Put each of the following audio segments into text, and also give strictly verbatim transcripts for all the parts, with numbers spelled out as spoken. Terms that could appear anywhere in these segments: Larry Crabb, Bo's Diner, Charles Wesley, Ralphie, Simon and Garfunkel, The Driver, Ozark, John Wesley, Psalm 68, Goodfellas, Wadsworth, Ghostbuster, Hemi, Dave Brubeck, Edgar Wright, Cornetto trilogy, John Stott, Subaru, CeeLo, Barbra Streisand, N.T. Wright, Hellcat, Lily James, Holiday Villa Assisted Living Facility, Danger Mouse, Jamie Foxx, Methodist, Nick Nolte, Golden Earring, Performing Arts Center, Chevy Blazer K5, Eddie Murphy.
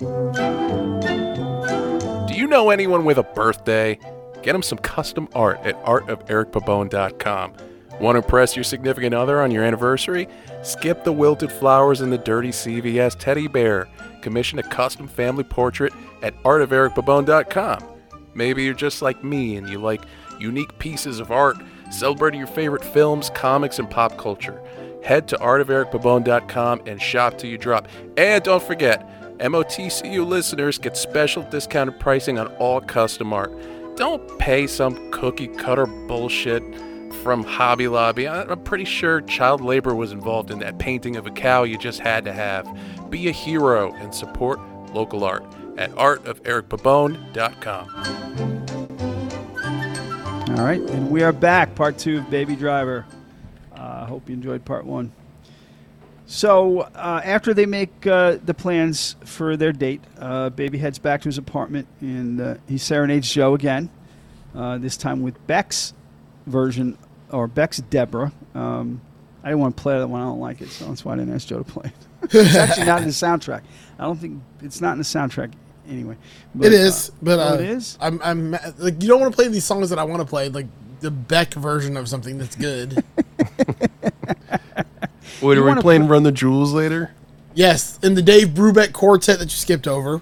Do you know anyone with a birthday? Get them some custom art at art of eric pabone dot com. Want to impress your significant other on your anniversary? Skip the wilted flowers and the dirty C V S teddy bear. Commission a custom family portrait at art of eric pabone dot com. Maybe you're just like me and you like unique pieces of art, celebrating your favorite films, comics, and pop culture. Head to art of eric pabone dot com and shop till you drop. And don't forget, M O T C U listeners get special discounted pricing on all custom art. Don't pay some cookie-cutter bullshit from Hobby Lobby. I'm pretty sure child labor was involved in that painting of a cow you just had to have. Be a hero and support local art at art of eric pabone dot com. All right, and we are back. Part two of Baby Driver. I uh, hope you enjoyed part one. So uh, after they make uh, the plans for their date, uh, Baby heads back to his apartment, and uh, he serenades Joe again, uh, this time with Beck's version, or Beck's Deborah. Um, I didn't want to play that one. I don't like it, so that's why I didn't ask Joe to play it. It's actually not in the soundtrack. I don't think it's not in the soundtrack anyway. But, it is, uh, but uh, oh, it is. I'm, I'm like, you don't want to play these songs that I want to play, like the Beck version of something that's good. Wait, are we playing play? Run the Jewels later? Yes, in the Dave Brubeck quartet that you skipped over.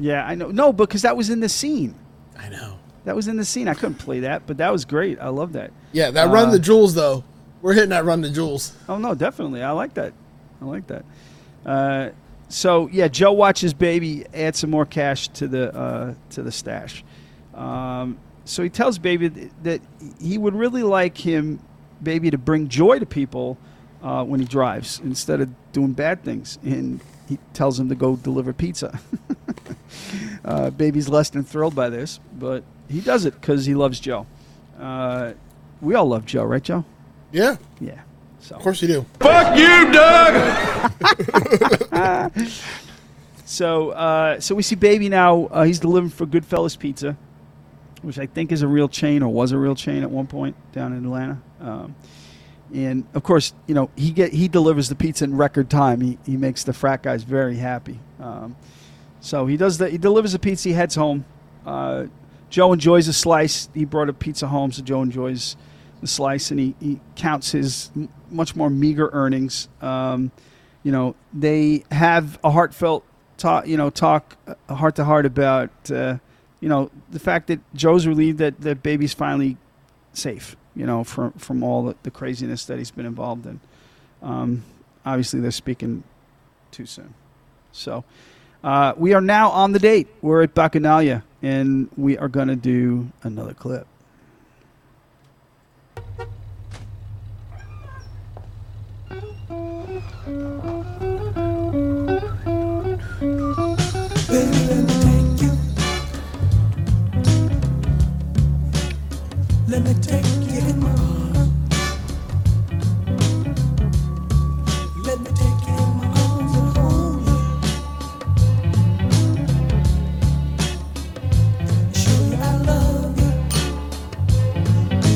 Yeah, I know. No, because that was in the scene. I know. That was in the scene. I couldn't play that, but that was great. I love that. Yeah, that uh, Run the Jewels, though. We're hitting that Run the Jewels. Oh, no, definitely. I like that. I like that. Uh, so, yeah, Joe watches Baby add some more cash to the uh, to the stash. Um, so he tells Baby th- that he would really like him, Baby, to bring joy to people uh, when he drives instead of doing bad things. And he tells him to go deliver pizza. uh, Baby's less than thrilled by this, but he does it because he loves Joe. Uh, we all love Joe, right, Joe? Yeah. Yeah. So. Of course you do. Fuck you, Doug! so, uh, so we see Baby now. Uh, he's delivering for Goodfellas Pizza, which I think is a real chain or was a real chain at one point down in Atlanta. Um, and, of course, you know, he get he delivers the pizza in record time. He he makes the frat guys very happy. Um, so he does the, he delivers the pizza. He heads home. Uh, Joe enjoys a slice. He brought a pizza home, so Joe enjoys the slice, and he, he counts his m- much more meager earnings. Um, you know, they have a heartfelt talk, you know, talk uh, heart-to-heart about, uh, you know, the fact that Joe's relieved that the Baby's finally safe, you know, from from all the, the craziness that he's been involved in. Um, obviously, they're speaking too soon. So uh, we are now on the date. We're at Bacchanalia, and we are going to do another clip. Let me take you in my arms. Let me take you in my arms and hold you. Show you I love you.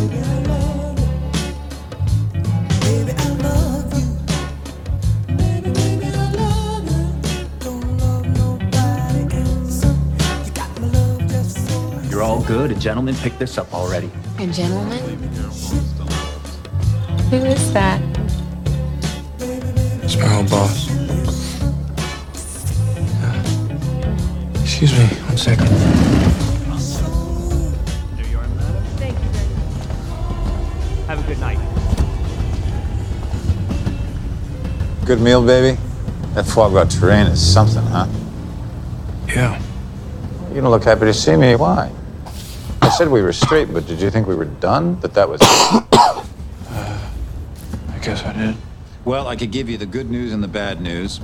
Baby, I love you. Baby, I love you. Baby, baby, I love you. Don't love nobody else. You got my love just so. You're all good. A gentleman picked this up already. And gentlemen, who is that? It's my old boss. Uh, excuse me, one second. There you are, madam. Thank you very much. Have a good night. Good meal, baby. That foie gras terrain is something, huh? Yeah. You don't look happy to see me. Why? I said we were straight, but did you think we were done? That that was... uh, I guess I did. Well, I could give you the good news and the bad news,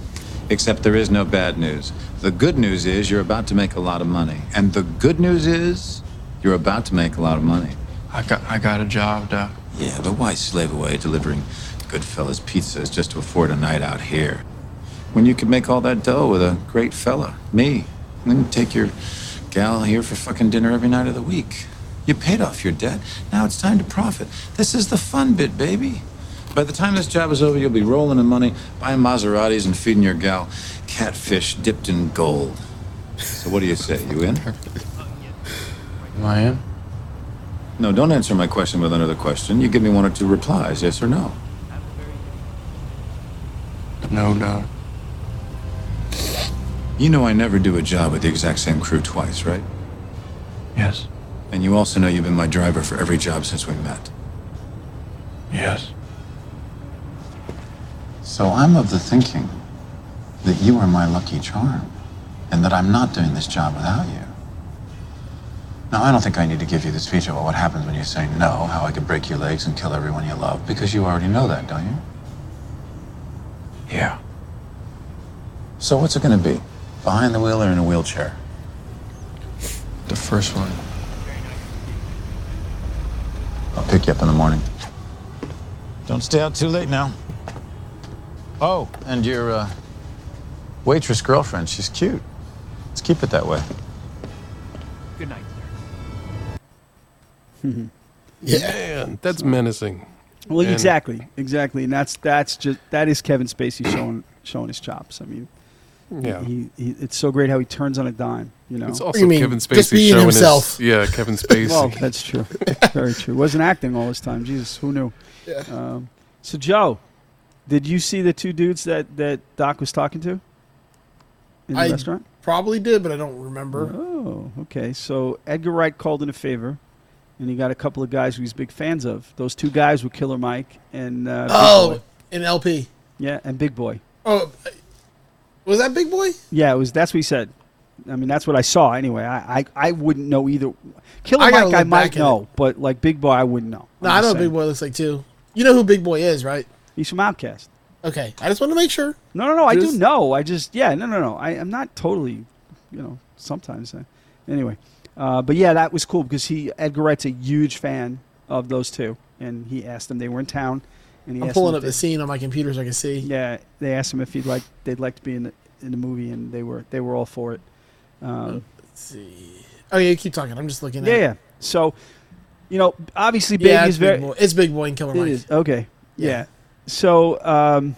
except there is no bad news. The good news is you're about to make a lot of money. And the good news is you're about to make a lot of money. I got I got a job, Doc. Yeah, but why slave away delivering Goodfellas pizzas just to afford a night out here? When you could make all that dough with a great fella, me. Let me take your... gal here for fucking dinner every night of the week. You paid off your debt. Now it's time to profit. This is the fun bit, baby. By the time this job is over, you'll be rolling in money, buying Maseratis, and feeding your gal catfish dipped in gold. So what do you say? You in? Am I in? No, don't answer my question with another question. You give me one or two replies, yes or no. No, no. You know I never do a job with the exact same crew twice, right? Yes. And you also know you've been my driver for every job since we met. Yes. So I'm of the thinking that you are my lucky charm and that I'm not doing this job without you. Now, I don't think I need to give you the speech about what happens when you say no, how I could break your legs and kill everyone you love, because you already know that, don't you? Yeah. So what's it gonna be? Behind the wheel or in a wheelchair? The first one. I'll pick you up in the morning. Don't stay out too late now. Oh, and your uh, waitress girlfriend, she's cute. Let's keep it that way. Good night. Mm-hmm. Yeah, that's menacing. Well, and exactly, exactly, and that's that's just that is Kevin Spacey showing showing his chops. I mean, yeah, he, he it's so great how he turns on a dime. You know, it's also you mean, Kevin Spacey just being showing himself. His, yeah, Kevin Spacey. Well, that's true. Very true. Wasn't acting all this time. Jesus, who knew? Yeah. Um, so, Joe, did you see the two dudes that, that Doc was talking to in the I restaurant? Probably did, but I don't remember. Oh, okay. So Edgar Wright called in a favor. And he got a couple of guys who he's big fans of. Those two guys were Killer Mike and uh, Big oh, Boy. And L P. Yeah, and Big Boy. Oh, was that Big Boy? Yeah, it was. That's what he said. I mean, that's what I saw anyway. I, I, I wouldn't know either. Killer I Mike, I might know, but like Big Boy, I wouldn't know. No, I know what Big Boy looks like too. You know who Big Boy is, right? He's from Outkast. Okay, I just want to make sure. No, no, no. Just... I do know. I just yeah, no, no, no. I, I'm not totally, you know. Sometimes, I, anyway. Uh, but yeah, that was cool because he Edgar Wright's a huge fan of those two, and he asked them. They were in town, and he I'm asked pulling them up they, the scene on my computer so I can see. Yeah, they asked him if he'd like they'd like to be in the in the movie, and they were they were all for it. Um, Let's see. Oh yeah, keep talking. I'm just looking. Yeah, at yeah. It. So, you know, obviously, Big yeah, is very. Big Boy. It's Big Boy and Killer Mike. It is. Okay. Yeah. yeah. So, um,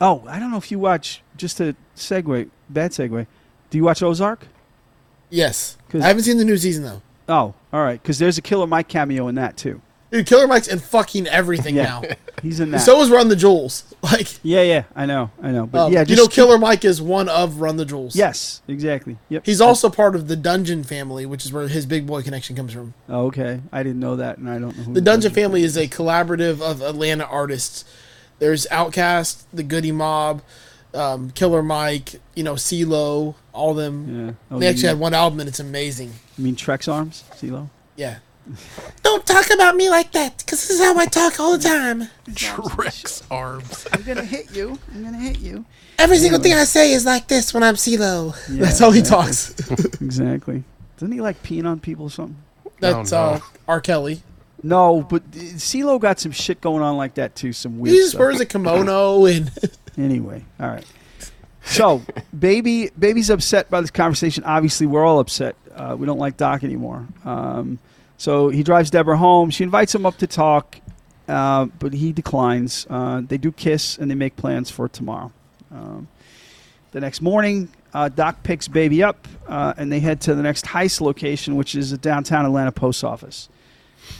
oh, I don't know if you watch. Just a segue, bad segue. Do you watch Ozark? Yes. I haven't seen the new season, though. Oh, all right. Because there's a Killer Mike cameo in that, too. Dude, Killer Mike's in fucking everything yeah. now. He's in that. So is Run the Jewels. Like, yeah, yeah. I know. I know. But um, yeah, just you know, Killer Mike is one of Run the Jewels. Yes, exactly. Yep. He's also That's... part of the Dungeon family, which is where his Big Boy connection comes from. Oh, okay. I didn't know that, and I don't know who The, the Dungeon, Dungeon family is. is a collaborative of Atlanta artists. There's Outkast, the Goodie Mob, Um, Killer Mike, you know, CeeLo, all them. Yeah. Oh, they actually mean, had one album and it's amazing. You mean Trek's Arms, CeeLo? Yeah. Don't talk about me like that, because this is how I talk all the time. Trek's Arms. I'm going to hit you. I'm going to hit you. Every anyway. single thing I say is like this when I'm CeeLo. Yeah, That's how he exactly. talks. Exactly. Doesn't he like peeing on people or something? That's uh, R. Kelly. No, but CeeLo got some shit going on like that too. Some weird. He just stuff. wears a kimono and. Anyway, all right. So, baby, baby's upset by this conversation. Obviously, we're all upset. Uh, we don't like Doc anymore. Um, so he drives Deborah home. She invites him up to talk, uh, but he declines. Uh, they do kiss and they make plans for tomorrow. Um, the next morning, uh, Doc picks baby up, uh, and they head to the next heist location, which is a downtown Atlanta post office.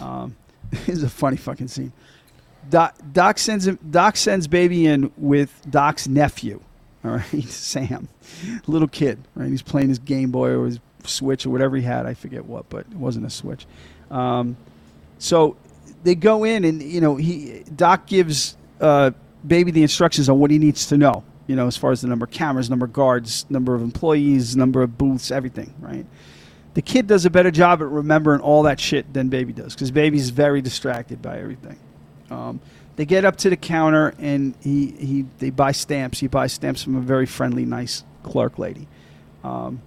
Um, this is a funny fucking scene. Doc, Doc sends him, Doc sends baby in with Doc's nephew, all right, Sam, little kid, right? He's playing his Game Boy or his Switch or whatever he had. I forget what, but it wasn't a Switch. Um, so they go in, and you know, he Doc gives uh, baby the instructions on what he needs to know. You know, as far as the number of cameras, number of guards, number of employees, number of booths, everything, right? The kid does a better job at remembering all that shit than baby does, because baby's very distracted by everything. Um, they get up to the counter and he, he they buy stamps. He buys stamps from a very friendly, nice clerk lady. Um,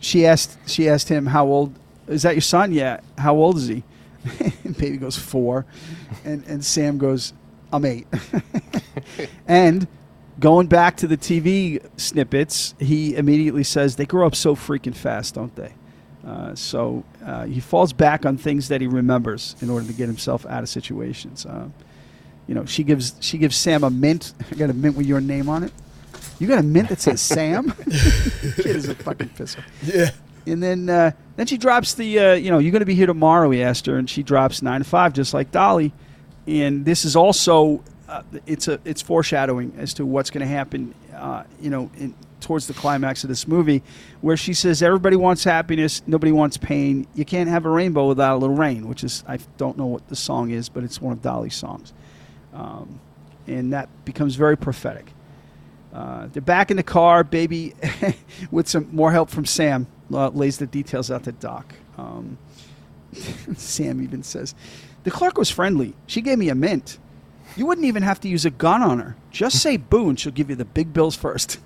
she asked she asked him, "How old is that your son?" "Yeah." "How old is he?" And baby goes, "Four," and and Sam goes, "I'm eight." And going back to the T V snippets, he immediately says, "They grow up so freaking fast, don't they?" Uh, so uh, he falls back on things that he remembers in order to get himself out of situations. Uh, You know, she gives she gives Sam a mint. I got a mint with your name on it. You got a mint that says Sam? Kid is a fucking pisser. Yeah. And then uh, then she drops the, uh, you know, you're going to be here tomorrow, we asked her, and she drops nine to five, just like Dolly. And this is also, uh, it's a it's foreshadowing as to what's going to happen, uh, you know, in, towards the climax of this movie, where she says, everybody wants happiness, nobody wants pain. You can't have a rainbow without a little rain, which is, I don't know what the song is, but it's one of Dolly's songs. Um, and that becomes very prophetic. Uh, they're back in the car, baby, with some more help from Sam, uh, lays the details out to Doc. Um, Sam even says, the clerk was friendly. She gave me a mint. You wouldn't even have to use a gun on her. Just say boo, and she'll give you the big bills first.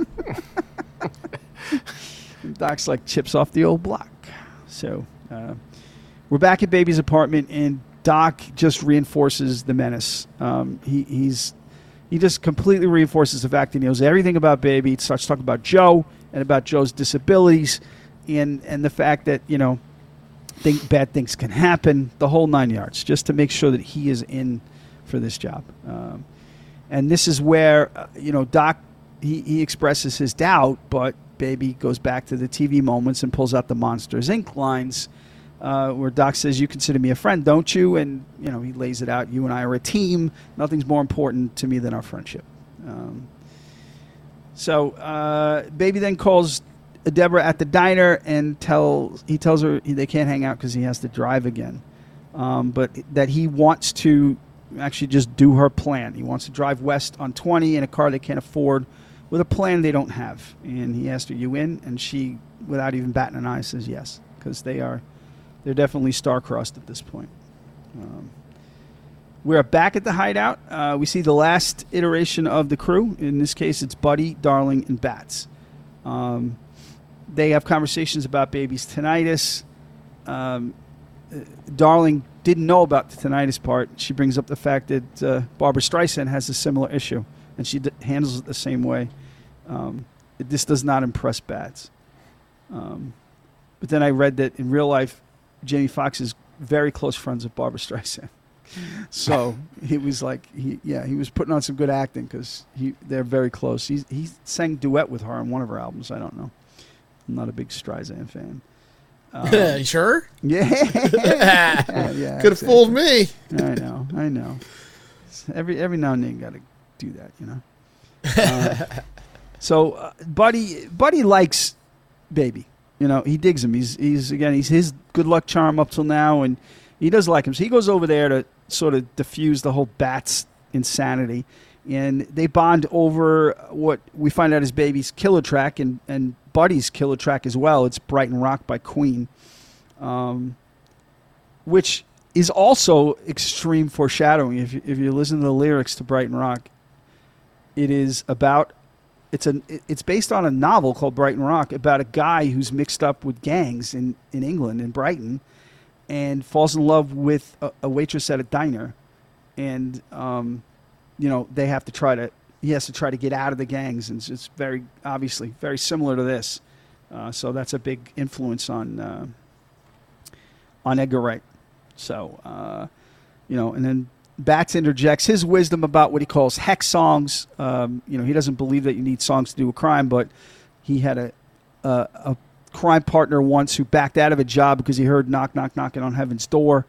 Doc's like, chips off the old block. So uh, we're back at Baby's apartment, and Doc just reinforces the menace. Um, he, he's... He just completely reinforces the fact that he knows everything about Baby. He starts talking about Joe and about Joe's disabilities and, and the fact that, you know, think bad things can happen, the whole nine yards, just to make sure that he is in for this job. Um, and this is where, uh, you know, Doc, he, he expresses his doubt, but Baby goes back to the T V moments and pulls out the Monsters, Incorporated lines Uh, where Doc says, you consider me a friend, don't you? And, you know, he lays it out. You and I are a team. Nothing's more important to me than our friendship. Um, so uh, Baby then calls Deborah at the diner and tells he tells her they can't hang out because he has to drive again. Um, but that he wants to actually just do her plan. He wants to drive west on twenty in a car they can't afford with a plan they don't have. And he asked her, you in? And she, without even batting an eye, says yes, because they are... They're definitely star-crossed at this point. Um, we're back at the hideout. Uh, we see the last iteration of the crew. In this case, it's Buddy, Darling, and Bats. Um, they have conversations about Baby's tinnitus. Um, uh, Darling didn't know about the tinnitus part. She brings up the fact that uh, Barbra Streisand has a similar issue, and she d- handles it the same way. Um, this does not impress Bats. Um, but then I read that in real life, Jamie Foxx is very close friends with Barbra Streisand, so it was like, he, yeah, he was putting on some good acting because they're very close. He he sang duet with her on one of her albums. I don't know. I'm not a big Streisand fan. Um, sure. Yeah. yeah, yeah Could have exactly. fooled me. I know. I know. It's every every now and then, you got to do that, you know. Uh, so, uh, Buddy Buddy likes Baby. You know, he digs him. He's, he's again, he's his good luck charm up till now, and he does like him. So he goes over there to sort of diffuse the whole Bats insanity, and they bond over what we find out is Baby's killer track and, and Buddy's killer track as well. It's Brighton Rock by Queen, um, which is also extreme foreshadowing. If you, if you listen to the lyrics to Brighton Rock, it is about... It's a. It's based on a novel called Brighton Rock about a guy who's mixed up with gangs in, in England, in Brighton, and falls in love with a, a waitress at a diner, and um, you know they have to try to. He has to try to get out of the gangs, and it's, it's very obviously very similar to this. Uh, so that's a big influence on uh, on Edgar Wright. So uh, you know, and then. Bats interjects his wisdom about what he calls hex songs. Um, you know, he doesn't believe that you need songs to do a crime, but he had a, a a crime partner once who backed out of a job because he heard knock, knock, knocking on heaven's door,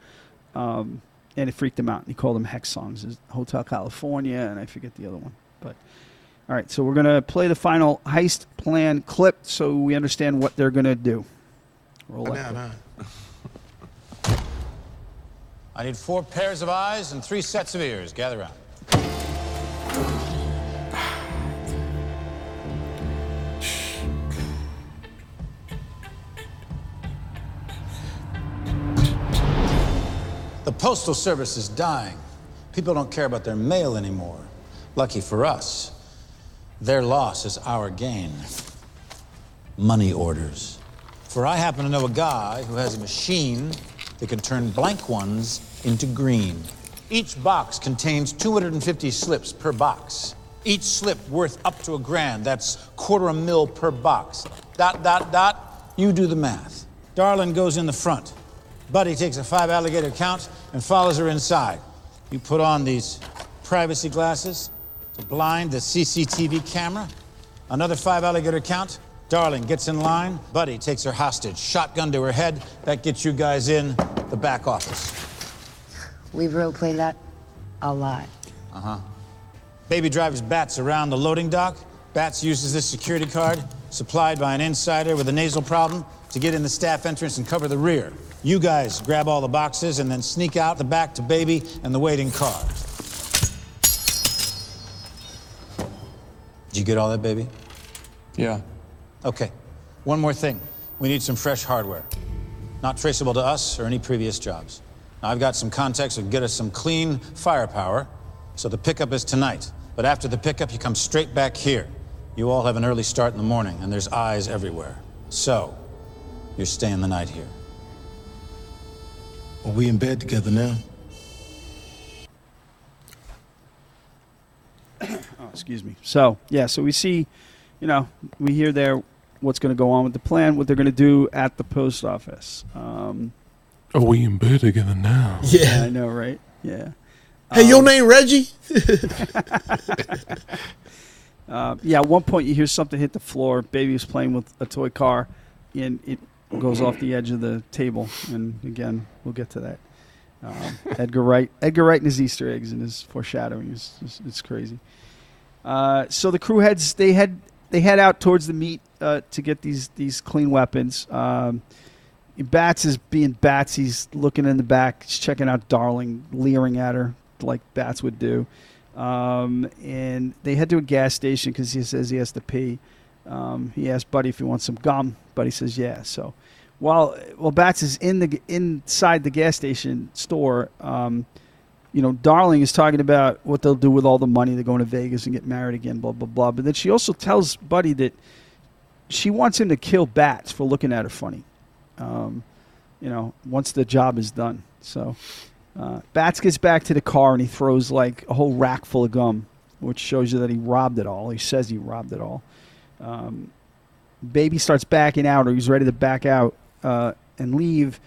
um, and it freaked him out. He called them hex songs. It's Hotel California, and I forget the other one. But all right, so we're going to play the final heist plan clip so we understand what they're going to do. Roll that. No, no. I need four pairs of eyes and three sets of ears. Gather round. The Postal Service is dying. People don't care about their mail anymore. Lucky for us, their loss is our gain. Money orders. For I happen to know a guy who has a machine that can turn blank ones into green. Each box contains two hundred fifty slips per box. Each slip worth up to a grand. That's quarter a mil per box. Dot, dot, dot. You do the math. Darlin goes in the front. Buddy takes a five alligator count and follows her inside. You put on these privacy glasses, to blind the C C T V camera. Another five alligator count. Darling gets in line. Buddy takes her hostage. Shotgun to her head. That gets you guys in the back office. We've role-played that a lot. Uh-huh. Baby drives Bats around the loading dock. Bats uses this security card, supplied by an insider with a nasal problem, to get in the staff entrance and cover the rear. You guys grab all the boxes and then sneak out the back to Baby and the waiting car. Did you get all that, Baby? Yeah. Okay. One more thing. We need some fresh hardware. Not traceable to us or any previous jobs. Now, I've got some contacts that get us some clean firepower, so the pickup is tonight. But after the pickup, you come straight back here. You all have an early start in the morning, and there's eyes everywhere. So, you're staying the night here. Are we in bed together now? Oh, excuse me. So, yeah, so we see, you know, we hear there what's going to go on with the plan, what they're going to do at the post office. Um, Are we in bed together now? Yeah. yeah I know, right? Yeah. Hey, um, your name Reggie? Uh, yeah, at one point you hear something hit the floor. Baby was playing with a toy car, and it goes off the edge of the table. And again, we'll get to that. Um, Edgar Wright, Edgar Wright and his Easter eggs and his foreshadowing is it's, it's crazy. Uh, so the crew heads they head they head out towards the meat uh, to get these these clean weapons. Um, Bats is being Bats. He's looking in the back. He's checking out Darling, leering at her like Bats would do. Um, and they head to a gas station because he says he has to pee. Um, he asks Buddy if he wants some gum. Buddy says yeah. So while while Bats is in the inside the gas station store, um, you know, Darling is talking about what they'll do with all the money. They're going to Vegas and get married again, blah, blah, blah. But then she also tells Buddy that she wants him to kill Bats for looking at her funny, um, you know, once the job is done. So... Uh, Bats gets back to the car and he throws like a whole rack full of gum, which shows you that he robbed it all. He says he robbed it all. Um, Baby starts backing out, or he's ready to back out uh, and leave,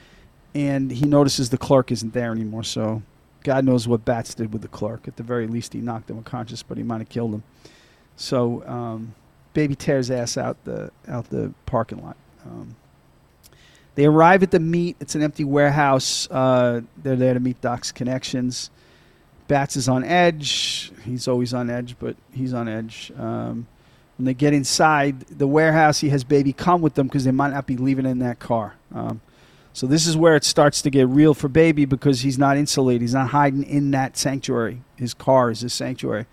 and he notices the clerk isn't there anymore. So God knows what Bats did with the clerk. At the very least, he knocked him unconscious, but he might have killed him. So um, Baby tears ass out the out the parking lot. Um, They arrive at the meet. It's an empty warehouse. Uh, they're there to meet Doc's connections. Bats is on edge. He's always on edge, but he's on edge. Um, when they get inside the warehouse, he has Baby come with them because they might not be leaving in that car. Um, so this is where it starts to get real for Baby because he's not insulated. He's not hiding in that sanctuary. His car is his sanctuary.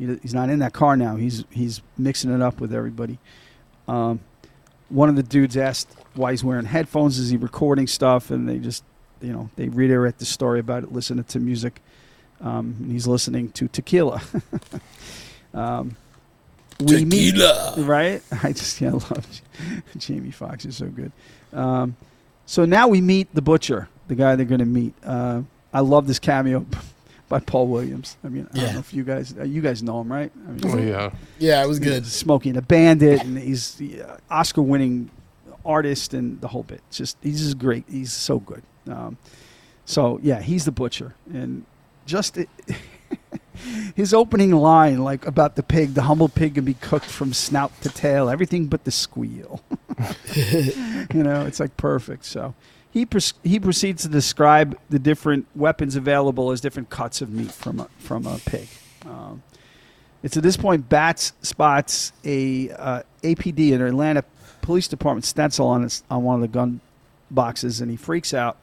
He, he's not in that car now. He's he's mixing it up with everybody. Um, one of the dudes asked why he's wearing headphones. Is he recording stuff? And they just, you know, they reiterate the story about it, listening to music. Um, and he's listening to Tequila. um, we Tequila. Meet, right? I just, yeah, I love Jamie Foxx. Is so good. Um, so now we meet the butcher, the guy they're going to meet. Uh, I love this cameo by Paul Williams. I mean, yeah. I don't know if you guys, uh, you guys know him, right? I mean, oh, yeah. Yeah, it was good. Smokey and the Bandit, and he's the uh, Oscar-winning artist and the whole bit. Just he's just great. He's so good. Um, so yeah, he's the butcher, and just it, his opening line, like about the pig, the humble pig can be cooked from snout to tail, everything but the squeal. You know, it's like perfect. So he pres- he proceeds to describe the different weapons available as different cuts of meat from a, from a pig. Um, it's at this point Bats spots a uh, A P D in Atlanta. Police department stencil on his, on one of the gun boxes, and he freaks out.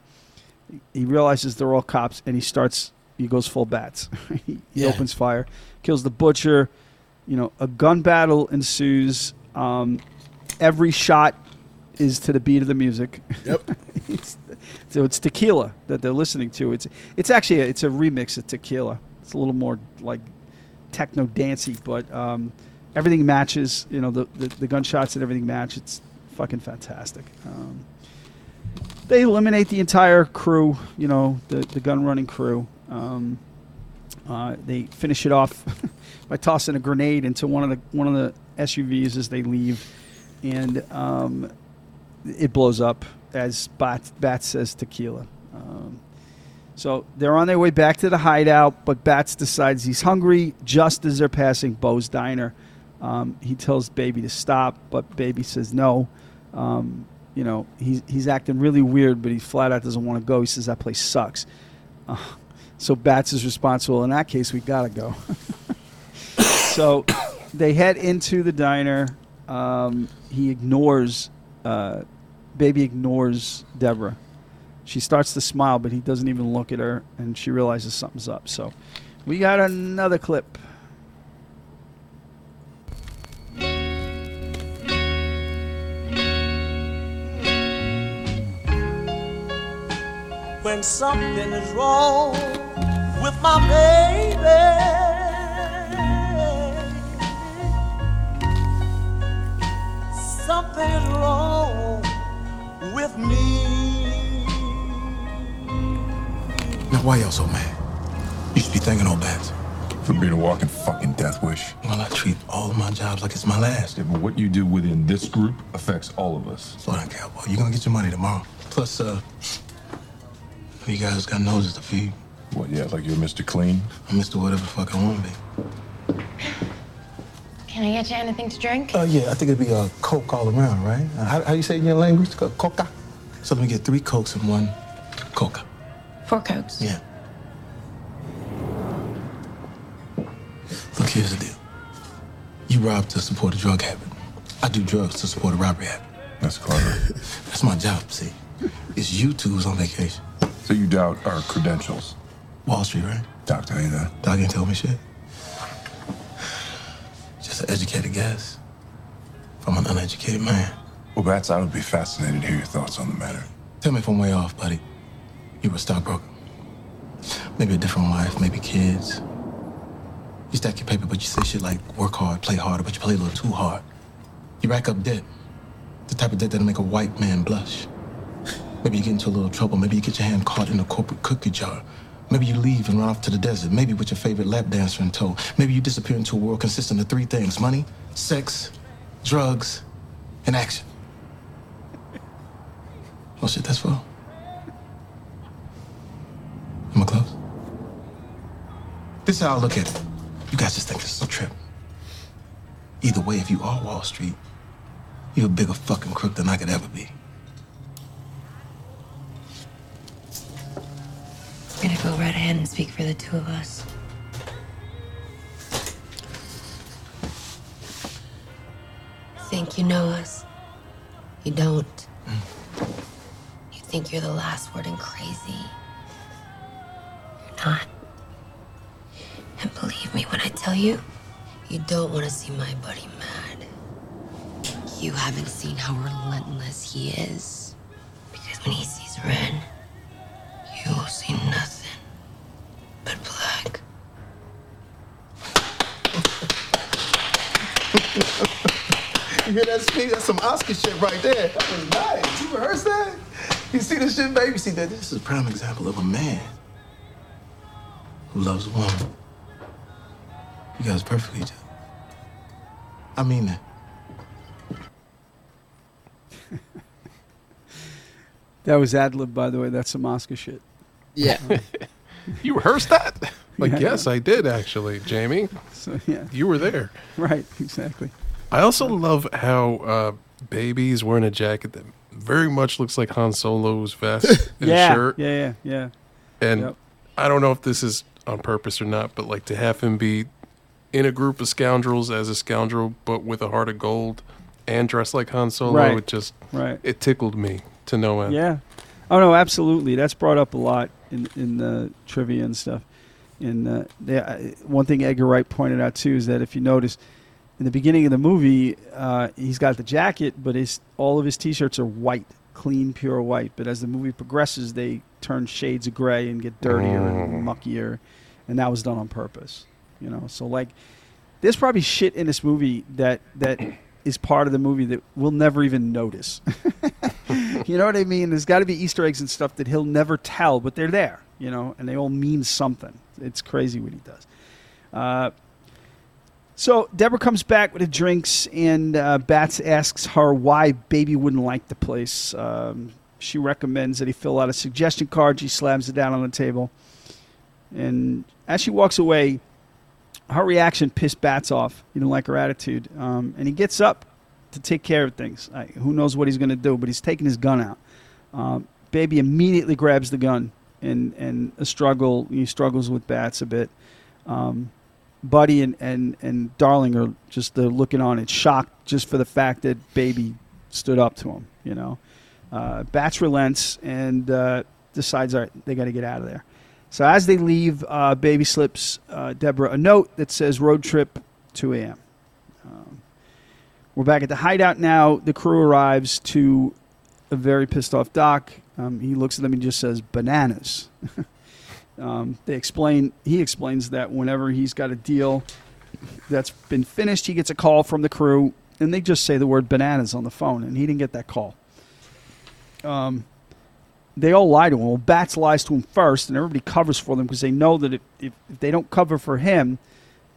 He realizes they're all cops, and he starts. He goes full Bats. he yeah. opens fire, kills the butcher. You know, a gun battle ensues. Um, every shot is to the beat of the music. Yep. it's, so it's Tequila that they're listening to. It's it's actually a, it's a remix of Tequila. It's a little more like techno dancey, but. Um, Everything matches, you know, the, the, the gunshots and everything match. It's fucking fantastic. Um, they eliminate the entire crew, you know, the, the gun-running crew. Um, uh, they finish it off by tossing a grenade into one of the one of the S U Vs as they leave, and um, it blows up as Bat, Bat says Tequila. Um, So they're on their way back to the hideout, but Bats decides he's hungry just as they're passing Bo's Diner. Um, he tells Baby to stop, but Baby says no. Um, you know, he's, he's acting really weird, but he flat out doesn't want to go. He says, that place sucks. Uh, so Bats is responsible. In that case, we got to go. So they head into the diner. Um, he ignores, uh, Baby ignores Deborah. She starts to smile, but he doesn't even look at her, and she realizes something's up. So we got another clip. When something is wrong with my baby, something is wrong with me. Now, why y'all so mad? You should be thanking all Bats. For being a walking fucking death wish. Well, I treat all of my jobs like it's my last. Yeah, but what you do within this group affects all of us. Slow down, cowboy. You're gonna get your money tomorrow. Plus, uh, you guys got noses to feed. What, yeah, like you're Mister Clean? I'm Mister Whatever the fuck I wanna be. Can I get you anything to drink? Oh, uh, yeah, I think it'd be a uh, Coke all around, right? Uh, how, how you say it in your language? Coca? So let me get three Cokes and one Coca. Four Cokes. Yeah. Look, here's the deal. You rob to support a drug habit. I do drugs to support a robbery habit. That's clever. That's my job, see? It's you two who's on vacation. So you doubt our credentials? Wall Street, right? Doctor ain't that. Doc ain't tell me shit. Just an educated guess from an uneducated man. Well, Bats, I would be fascinated to hear your thoughts on the matter. Tell me if I'm way off, buddy. You were a stockbroker. Maybe a different wife, maybe kids. You stack your paper, but you say shit like work hard, play harder, but you play a little too hard. You rack up debt, the type of debt that'll make a white man blush. Maybe you get into a little trouble. Maybe you get your hand caught in a corporate cookie jar. Maybe you leave and run off to the desert, maybe with your favorite lap dancer in tow. Maybe you disappear into a world consisting of three things: money, sex, drugs, and action. Oh shit, that's for? Am I close? This is how I look at it. You guys just think this is a trip. Either way, if you are Wall Street, you're a bigger fucking crook than I could ever be. I'm gonna go right ahead and speak for the two of us. You think you know us. You don't. Mm. You think you're the last word and crazy. Not. And believe me when I tell you, you don't want to see my buddy mad. You haven't seen how relentless he is. Because when he sees red, you'll see nothing but black. You hear that speech? That's some Oscar shit right there. That was nice. You rehearsed that? You see this shit, baby? See that? This is a prime example of a man who loves a woman. You guys perfectly do. I mean that. That was ad-lib, by the way. That's some Oscar shit. Yeah. You rehearsed that? Like, yeah, yes, yeah. I did, actually, Jamie. So, yeah. You were there. Right, exactly. I also love how uh, Baby's wearing a jacket that very much looks like Han Solo's vest and yeah, shirt. Yeah, yeah, yeah. And... Yep. I don't know if this is on purpose or not, but like to have him be in a group of scoundrels as a scoundrel, but with a heart of gold and dressed like Han Solo, right. it just right. it tickled me to no end. Yeah. Oh, no, absolutely. That's brought up a lot in, in the trivia and stuff. And uh, they, uh, one thing Edgar Wright pointed out, too, is that if you notice in the beginning of the movie, uh, he's got the jacket, but his, all of his T-shirts are white. Clean, pure white. But as the movie progresses, they turn shades of gray and get dirtier mm. and muckier, and that was done on purpose, you know. So like, there's probably shit in this movie that that is part of the movie that we'll never even notice. You know what I mean? There's got to be Easter eggs and stuff that he'll never tell, but they're there, you know, and they all mean something. It's crazy what he does. Uh, so Deborah comes back with the drinks, and uh, Bats asks her why Baby wouldn't like the place. Um, she recommends that he fill out a suggestion card. She slams it down on the table. And as she walks away, her reaction pissed Bats off. He didn't like her attitude. Um, and he gets up to take care of things. I, who knows what he's going to do, but he's taking his gun out. Um, baby immediately grabs the gun and, and a struggle. He struggles with Bats a bit. Um, Buddy and, and, and Darling are just they're looking on and shocked just for the fact that Baby stood up to him, you know. Uh, Bats relents and uh, decides, all right, they got to get out of there. So as they leave, uh, Baby slips uh, Deborah a note that says, road trip, two a.m. Um, we're back at the hideout now. The crew arrives to a very pissed off Doc. Um, he looks at them and just says, bananas. um, they explain. He explains that whenever he's got a deal that's been finished, he gets a call from the crew, and they just say the word bananas on the phone, and he didn't get that call. Um, they all lie to him. Well, Bats lies to him first, and everybody covers for them because they know that if, if, if they don't cover for him,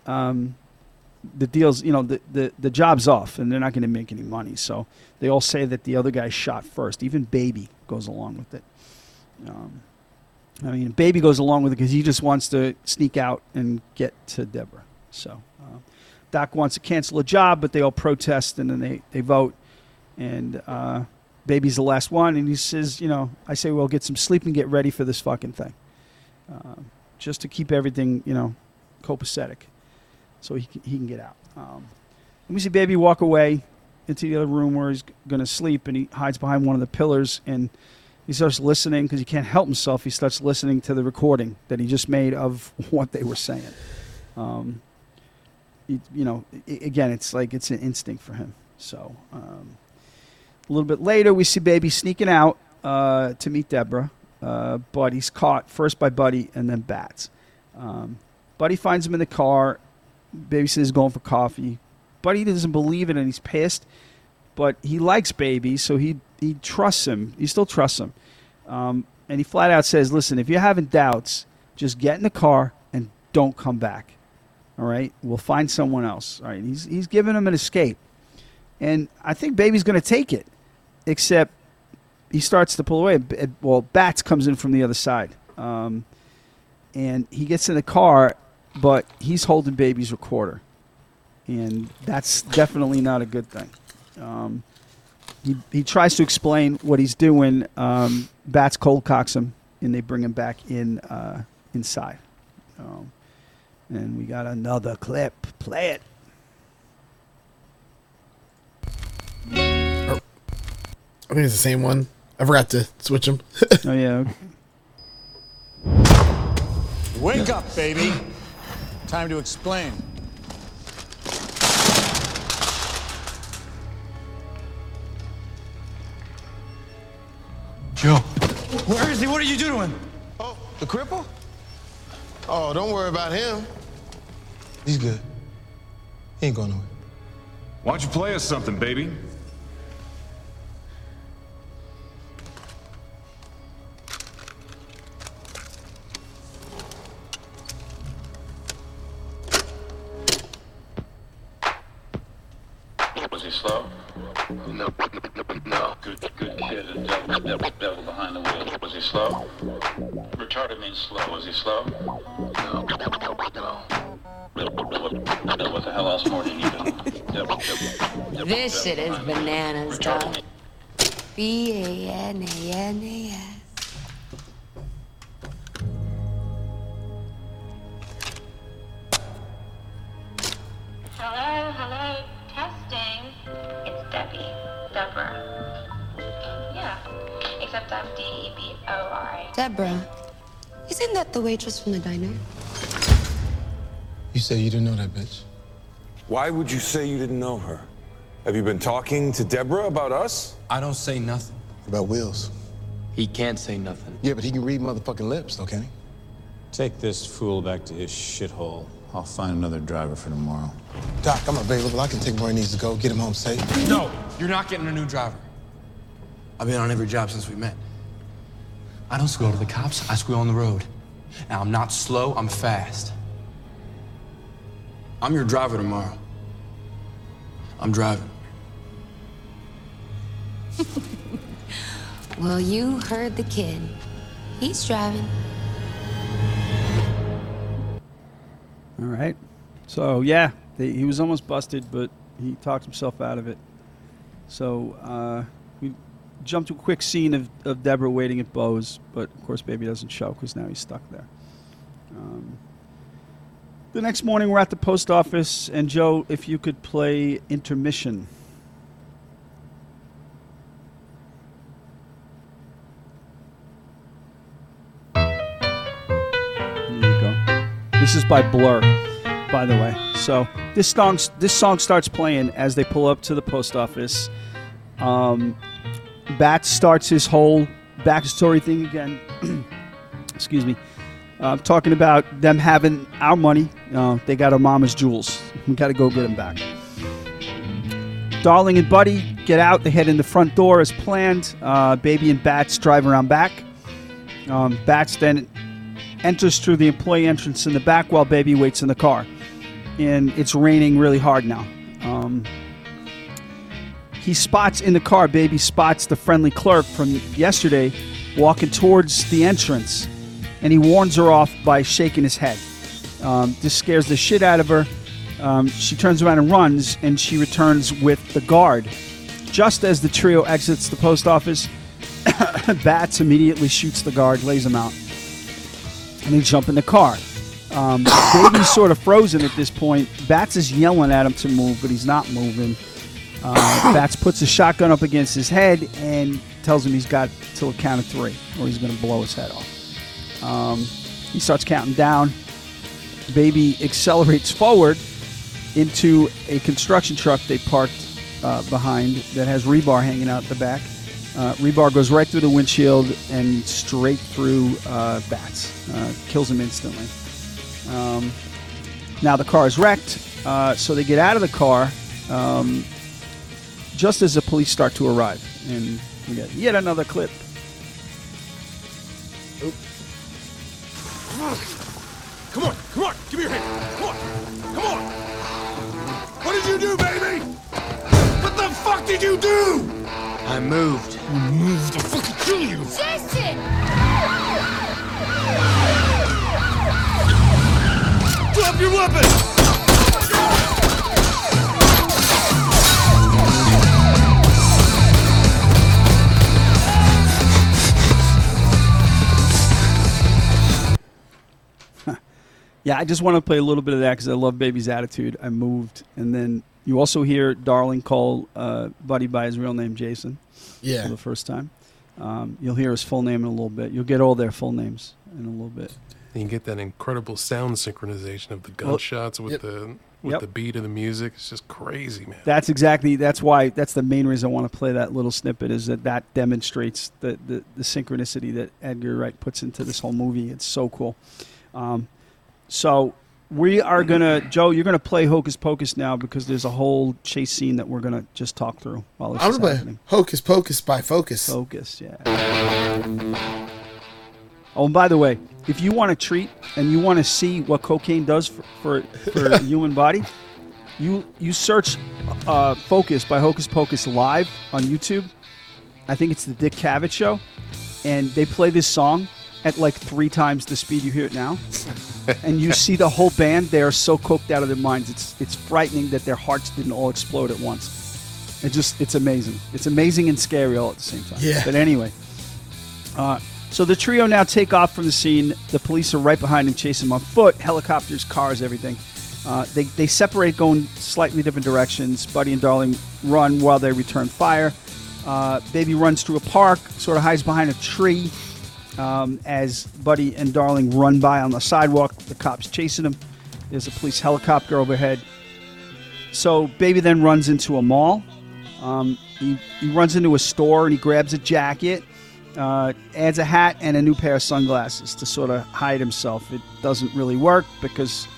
um, the deal's, you know, the, the, the job's off, and they're not going to make any money. So they all say that the other guy shot first. Even Baby goes along with it. Um, I mean, Baby goes along with it because he just wants to sneak out and get to Deborah. So uh, Doc wants to cancel a job, but they all protest, and then they, they vote, and uh, Baby's the last one, and he says, you know, I say, well, get some sleep and get ready for this fucking thing. Uh, just to keep everything, you know, copacetic so he can, he can get out. Um, and we see Baby walk away into the other room where he's going to sleep, and he hides behind one of the pillars, and he starts listening because he can't help himself. He starts listening to the recording that he just made of what they were saying. Um, you, you know, again, it's like it's an instinct for him. So... Um, a little bit later, we see Baby sneaking out uh, to meet Deborah. Uh, but he's caught first by Buddy and then Bats. Um, Buddy finds him in the car. Baby says he's going for coffee. Buddy doesn't believe it, and he's pissed. But he likes Baby, so he, he trusts him. He still trusts him. Um, and he flat out says, listen, if you're having doubts, just get in the car and don't come back. All right? We'll find someone else. All right? He's, he's giving him an escape. And I think Baby's going to take it. Except he starts to pull away. Well, Bats comes in from the other side. Um, and he gets in the car, but he's holding Baby's recorder. And that's definitely not a good thing. Um, he, he tries to explain what he's doing. Um, Bats cold cocks him, and they bring him back in uh, inside. Um, and we got another clip. Play it. Oh. I think it's the same one. I forgot to switch them. Oh, yeah. Okay. Wake yeah. up, baby. Time to explain. Joe. Where is he? What are you doing? Oh, the cripple? Oh, don't worry about him. He's good. He ain't going nowhere. Why don't you play us something, baby? Slow? No, no, good, good, good, devil, devil, devil behind the wheel. Was he slow? Retarded means slow. Was he slow? No, no. What the hell else more do you need? This shit is bananas, dog. B A N A N A S. Hello, hello, testing. It's Debbie, Deborah. Yeah, except I'm D E B O R A. Deborah, isn't that the waitress from the diner? You say you didn't know that bitch. Why would you say you didn't know her? Have you been talking to Deborah about us? I don't say nothing. About Wills. He can't say nothing. Yeah, but he can read motherfucking lips, though, can he? Take this fool back to his shithole. I'll find another driver for tomorrow. Doc, I'm available. I can take where he needs to go, get him home safe. No, you're not getting a new driver. I've been on every job since we met. I don't squeal to the cops, I squeal on the road. Now, I'm not slow, I'm fast. I'm your driver tomorrow. I'm driving. Well, you heard the kid. He's driving. All right. So, yeah, they, he was almost busted, but he talked himself out of it. So uh, we jumped to a quick scene of, of Deborah waiting at Bo's, but, of course, Baby doesn't show because now he's stuck there. Um, the next morning, we're at the post office, and, Joe, if you could play Intermission. This is by Blur, by the way. So this song, this song starts playing as they pull up to the post office. Um, Bat starts his whole backstory thing again. Excuse me. I'm uh, talking about them having our money. Uh, they got our mama's jewels. We got to go get them back. Darling and Buddy get out. They head in the front door as planned. Uh, Baby and Bats drive around back. Um, Bats then enters through the employee entrance in the back while Baby waits in the car. And it's raining really hard now. Um, he spots in the car, Baby spots the friendly clerk from yesterday walking towards the entrance. And he warns her off by shaking his head. Um, this scares the shit out of her. Um, she turns around and runs, and she returns with the guard. Just as the trio exits the post office, Bats immediately shoots the guard, lays him out. And they jump in the car. Um, Baby's sort of frozen at this point. Bats is yelling at him to move, but he's not moving. Uh, Bats puts his shotgun up against his head and tells him he's got till a count of three, or he's going to blow his head off. Um, he starts counting down. Baby accelerates forward into a construction truck they parked uh, behind that has rebar hanging out the back. Uh, rebar goes right through the windshield and straight through uh, Bats. Uh, kills him instantly. Um, now the car is wrecked, uh, so they get out of the car um, just as the police start to arrive. And we get yet another clip. Oop. Come on, come on, give me your hand. Come on, come on. What did you do, Baby? What the fuck did you do? I moved. You moved to fucking kill you! Jason! Drop your weapon! Huh. Yeah, I just want to play a little bit of that because I love Baby's attitude. I moved, and then... You also hear Darling call uh, Buddy by his real name, Jason, yeah. for the first time. Um, you'll hear his full name in a little bit. You'll get all their full names in a little bit. And you get that incredible sound synchronization of the gunshots well, with yep. the with yep. the beat of the music. It's just crazy, man. That's exactly, that's why, that's the main reason I want to play that little snippet is that that demonstrates the, the, the synchronicity that Edgar Wright puts into this whole movie. It's so cool. Um, so... We are going to, Joe, you're going to play Hocus Pocus now because there's a whole chase scene that we're going to just talk through while this is happening. Hocus Pocus by Focus. Focus, yeah. Oh, and by the way, if you want to treat and you want to see what cocaine does for, for, for the human body, you you search uh, Focus by Hocus Pocus live on YouTube. I think it's the Dick Cavett show. And they play this song at like three times the speed you hear it now. And you see the whole band, they are so coked out of their minds. It's it's frightening that their hearts didn't all explode at once. It just, it's amazing. It's amazing and scary all at the same time. Yeah. But anyway. Uh, so the trio now take off from the scene. The police are right behind them, chasing them on foot. Helicopters, cars, everything. Uh, they, they separate, going slightly different directions. Buddy and Darling run while they return fire. Uh, Baby runs through a park, sort of hides behind a tree. Um, as Buddy and Darling run by on the sidewalk, the cops chasing them. There's a police helicopter overhead. So Baby then runs into a mall. Um, he, he runs into a store and he grabs a jacket, uh, adds a hat and a new pair of sunglasses to sort of hide himself. It doesn't really work because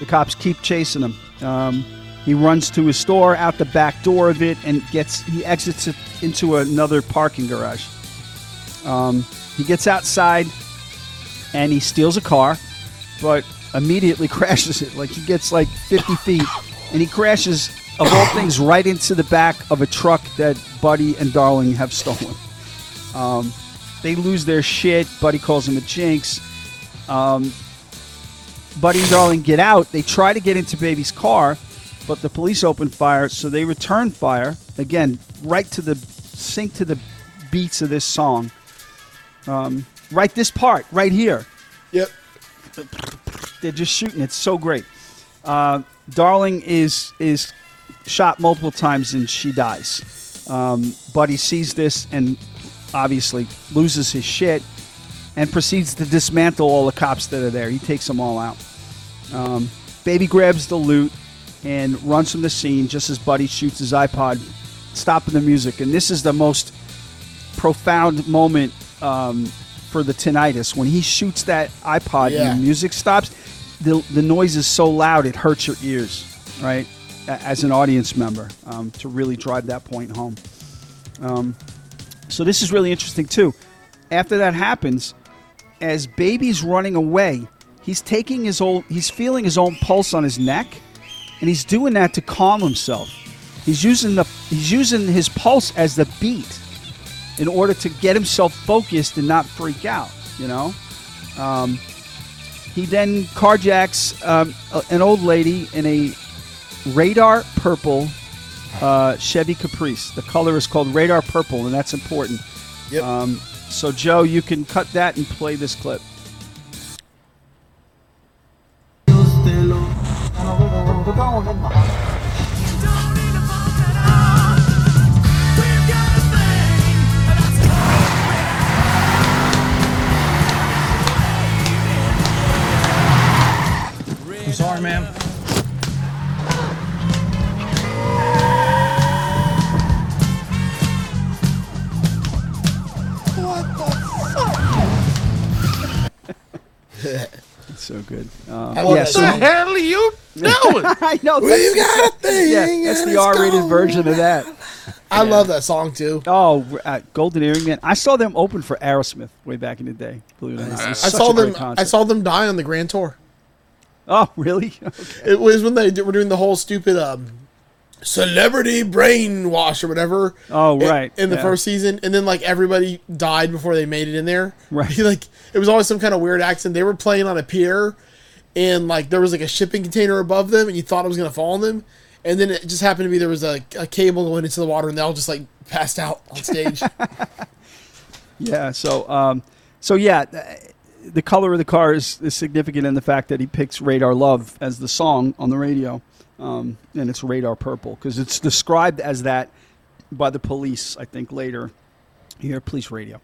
the cops keep chasing him. Um, he runs to his store, out the back door of it, and gets he exits it into another parking garage. Um... He gets outside, and he steals a car, but immediately crashes it. Like, he gets, like, fifty feet, and he crashes, of all things, right into the back of a truck that Buddy and Darling have stolen. Um, they lose their shit. Buddy calls him a jinx. Um, Buddy and Darling get out. They try to get into Baby's car, but the police open fire, so they return fire. Again, right to the sync to the beats of this song. Um, right this part, right here. Yep. They're just shooting. It's so great. Uh, Darling is is shot multiple times and she dies. Um, Buddy sees this and obviously loses his shit and proceeds to dismantle all the cops that are there. He takes them all out. Um, Baby grabs the loot and runs from the scene just as Buddy shoots his iPod, stopping the music. And this is the most profound moment um, for the tinnitus. When he shoots that iPod yeah. and the music stops, the the noise is so loud it hurts your ears, right? As an audience member, um, to really drive that point home. Um, so this is really interesting too. After that happens, as Baby's running away, he's taking his old, he's feeling his own pulse on his neck, and he's doing that to calm himself. He's using the he's using his pulse as the beat in order to get himself focused and not freak out. You know. Um, he then carjacks um, an old lady in a radar purple uh, Chevy Caprice. The color is called radar purple, and that's important. Yep. Um, so, Joe, you can cut that and play this clip. I'm sorry, ma'am. It's so good. Um, what yeah, so the he, hell are you doing? I know. We've got a thing. Yeah, that's the R-rated version out. Of that. I yeah. love that song too. Oh, uh, Golden Earring Man! I saw them open for Aerosmith way back in the day. Believe it or not, I saw them. I saw them die on the Grand Tour. Oh, really? Okay. It was when they did, were doing the whole stupid um, celebrity brainwash or whatever. Oh, right. In, in the yeah. first season, and then like everybody died before they made it in there. Right. Like it was always some kind of weird accident. They were playing on a pier, and like there was like a shipping container above them, and you thought it was gonna fall on them, and then it just happened to be there was a, a cable going into the water, and they all just like passed out on stage. yeah. So, um, so yeah, the color of the car is, is significant in the fact that he picks "Radar Love" as the song on the radio. Um, and it's radar purple because it's described as that by the police, I think, later. You hear police radio.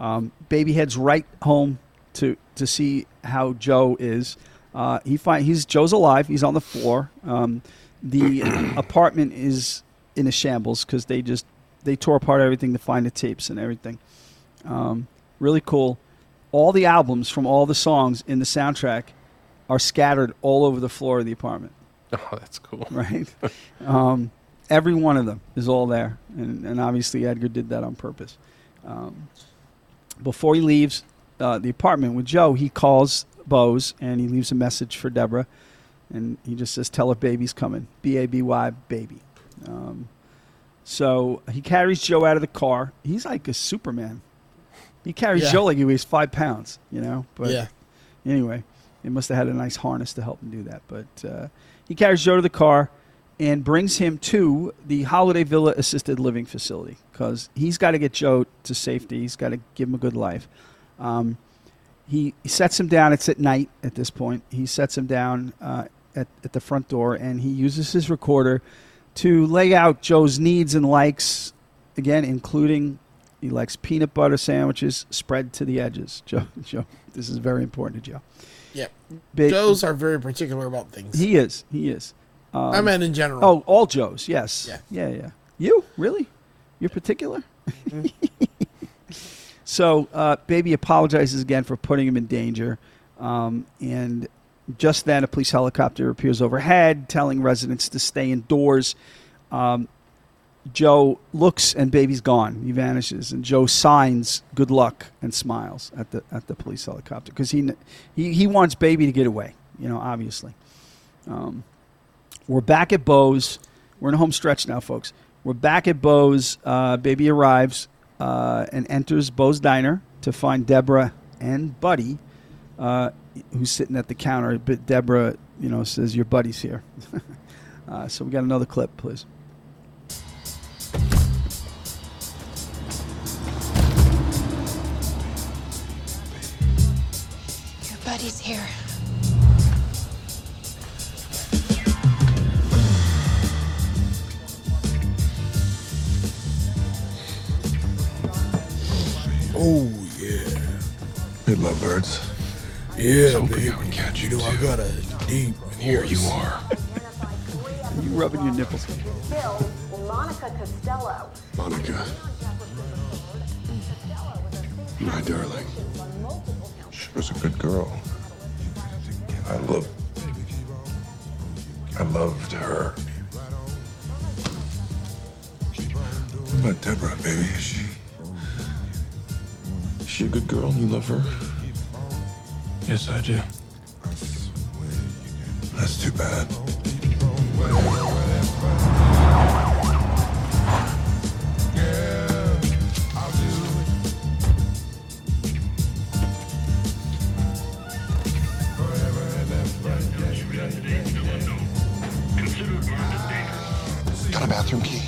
Um, Baby heads right home to to see how Joe is. Uh, he find, he's Joe's alive. He's on the floor. Um, the apartment is in a shambles because they just they tore apart everything to find the tapes and everything. Um, really cool. All the albums from all the songs in the soundtrack are scattered all over the floor of the apartment. Oh, that's cool. Right? Um, every one of them is all there. And, and obviously Edgar did that on purpose. Um, before he leaves uh, the apartment with Joe, he calls Bo's and he leaves a message for Deborah. And he just says, tell her Baby's coming. B A B Y, baby. Um, so he carries Joe out of the car. He's like a Superman. He carries yeah. Joe like he weighs five pounds, you know? But yeah. anyway, he must have had a nice harness to help him do that. But... Uh, He carries Joe to the car and brings him to the Holiday Villa Assisted Living Facility because he's got to get Joe to safety. He's got to give him a good life. Um, he, he sets him down. It's at night at this point. He sets him down uh, at, at the front door, and he uses his recorder to lay out Joe's needs and likes, again, including he likes peanut butter sandwiches spread to the edges. Joe, Joe, this is very important to Joe. Yeah, but Joes are very particular about things. He is. He is. Um, I meant in general. Oh, all Joes, yes. Yeah, yeah. yeah. You? Really? You're yeah. particular? Mm-hmm. So uh, Baby apologizes again for putting him in danger. Um, and just then, a police helicopter appears overhead, telling residents to stay indoors. Um, Joe looks, and Baby's gone. He vanishes, and Joe signs "Good luck" and smiles at the at the police helicopter because he, he he wants Baby to get away. You know, obviously. Um, we're back at Bo's. We're in a home stretch now, folks. We're back at Bo's. Uh, Baby arrives. uh, and enters Bo's Diner to find Deborah and Buddy, uh, who's sitting at the counter. But Deborah, you know, says, your buddy's here. uh, so we got another clip, please. Your buddy's here. Oh, yeah. Good luck, birds. Yeah, so baby. Can catch you, you know, too. I got a deep and here you are. You rubbing your nipples. Bill, Monica Costello. Monica. My darling. She was a good girl. I loved... I loved her. What about Deborah, baby? Is she... Is she a good girl and you love her? Yes, I do. That's too bad. Got a bathroom key?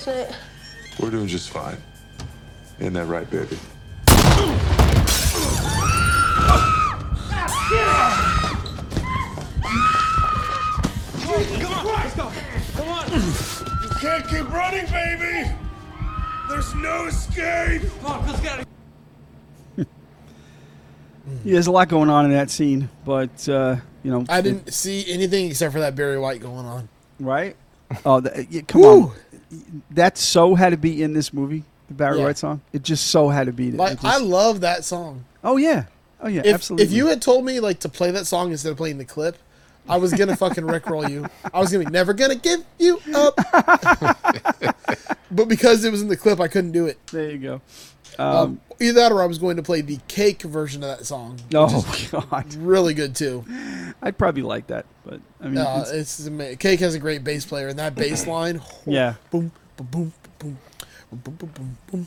Tonight. We're doing just fine. Isn't that right, baby? Jesus Christ! Come on! You can't keep running, baby! There's no escape! Come on, let's get out of here. Yeah, there's a lot going on in that scene, but, uh, you know. I didn't it, see anything except for that Barry White going on. Right? Oh, the, yeah, come Woo! on. That so had to be in this movie, the Barry yeah. White song. It just so had to be. Like, just... I love that song. Oh, yeah. Oh, yeah, if, absolutely. If you had told me like to play that song instead of playing the clip, I was going to fucking rickroll you. I was going to be never going to give you up. But because it was in the clip, I couldn't do it. There you go. Um, um, either that or I was going to play the Cake version of that song. Oh, God. Really good, too. I'd probably like that, but I mean, no, it's, it's amazing. Cake has a great bass player, and that bass line, yeah, boom, boom, boom, boom, boom, boom, boom,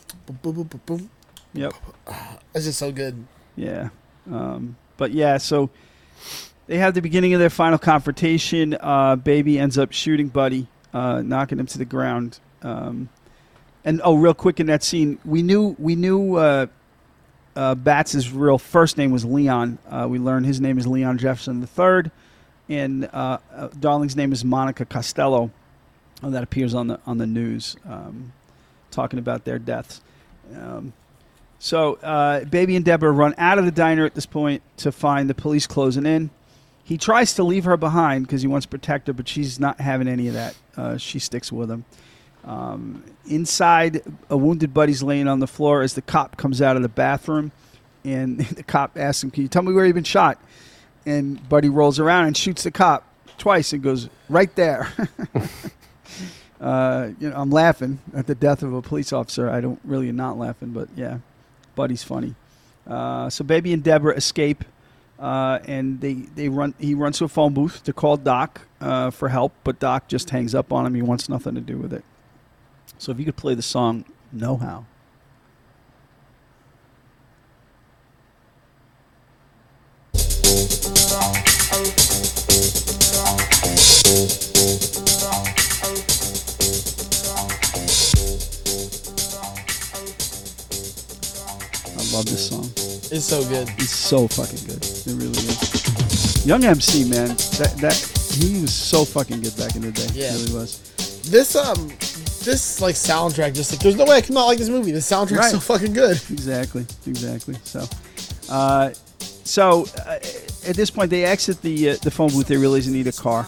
boom, boom. Yep, it's just so good. Yeah, um, but yeah, so they have the beginning of their final confrontation. Uh, Baby ends up shooting Buddy, uh, knocking him to the ground. Um, and oh, real quick in that scene, we knew we knew. Uh, Uh, Bats' real first name was Leon. Uh, we learned his name is Leon Jefferson the third, and uh, uh, Darling's name is Monica Costello, and that appears on the on the news, um, talking about their deaths. Um, so uh, Baby and Deborah run out of the diner at this point to find the police closing in. He tries to leave her behind because he wants to protect her, but she's not having any of that. Uh, she sticks with him. Um, inside, a wounded buddy's laying on the floor as the cop comes out of the bathroom, and the cop asks him, can you tell me where you've been shot? And Buddy rolls around and shoots the cop twice and goes, right there. uh, you know, I'm laughing at the death of a police officer. I don't really am not laughing, but yeah, Buddy's funny. Uh, so Baby and Deborah escape, uh, and they, they run. He runs to a phone booth to call Doc uh, for help, but Doc just hangs up on him. He wants nothing to do with it. So if you could play the song Know How. I love this song. It's so good. It's so fucking good. It really is. Young M C, man, that that he was so fucking good back in the day. Yeah, he really was. This um, this like soundtrack, just like there's no way I could not like this movie. The soundtrack's right. So fucking good. Exactly, exactly. So, uh, so. Uh, At this point, they exit the uh, the phone booth. They realize they need a car,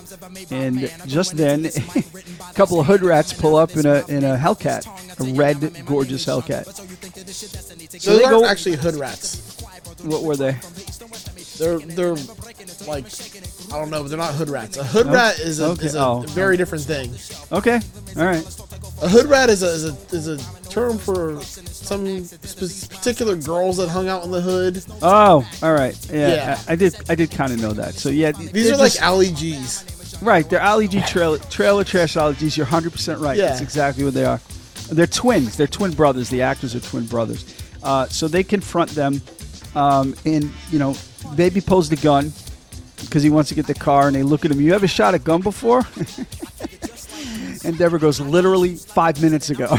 and just then, a couple of hood rats pull up in a in a Hellcat, a red, gorgeous Hellcat. So Those they aren't go, actually hood rats. What were they? They're they're like I don't know, but they're not hood rats. A hood nope. rat is a, okay. is a oh. very different thing. Okay, all right. A hood rat is a is a is a term for some sp- particular girls that hung out in the hood. Oh, all right. Yeah, yeah. I, I did. I did kind of know that. So yeah, these are just, like alley G's. Right, they're alley G trailer trailer trash alley G's. You're one hundred percent right. Yeah. That's exactly what they are. They're twins. They're twin brothers. The actors are twin brothers. Uh, so they confront them, um, and you know, Baby pulls the gun because he wants to get the car, and they look at him. You ever shot a gun before? And Deborah goes, literally five minutes ago.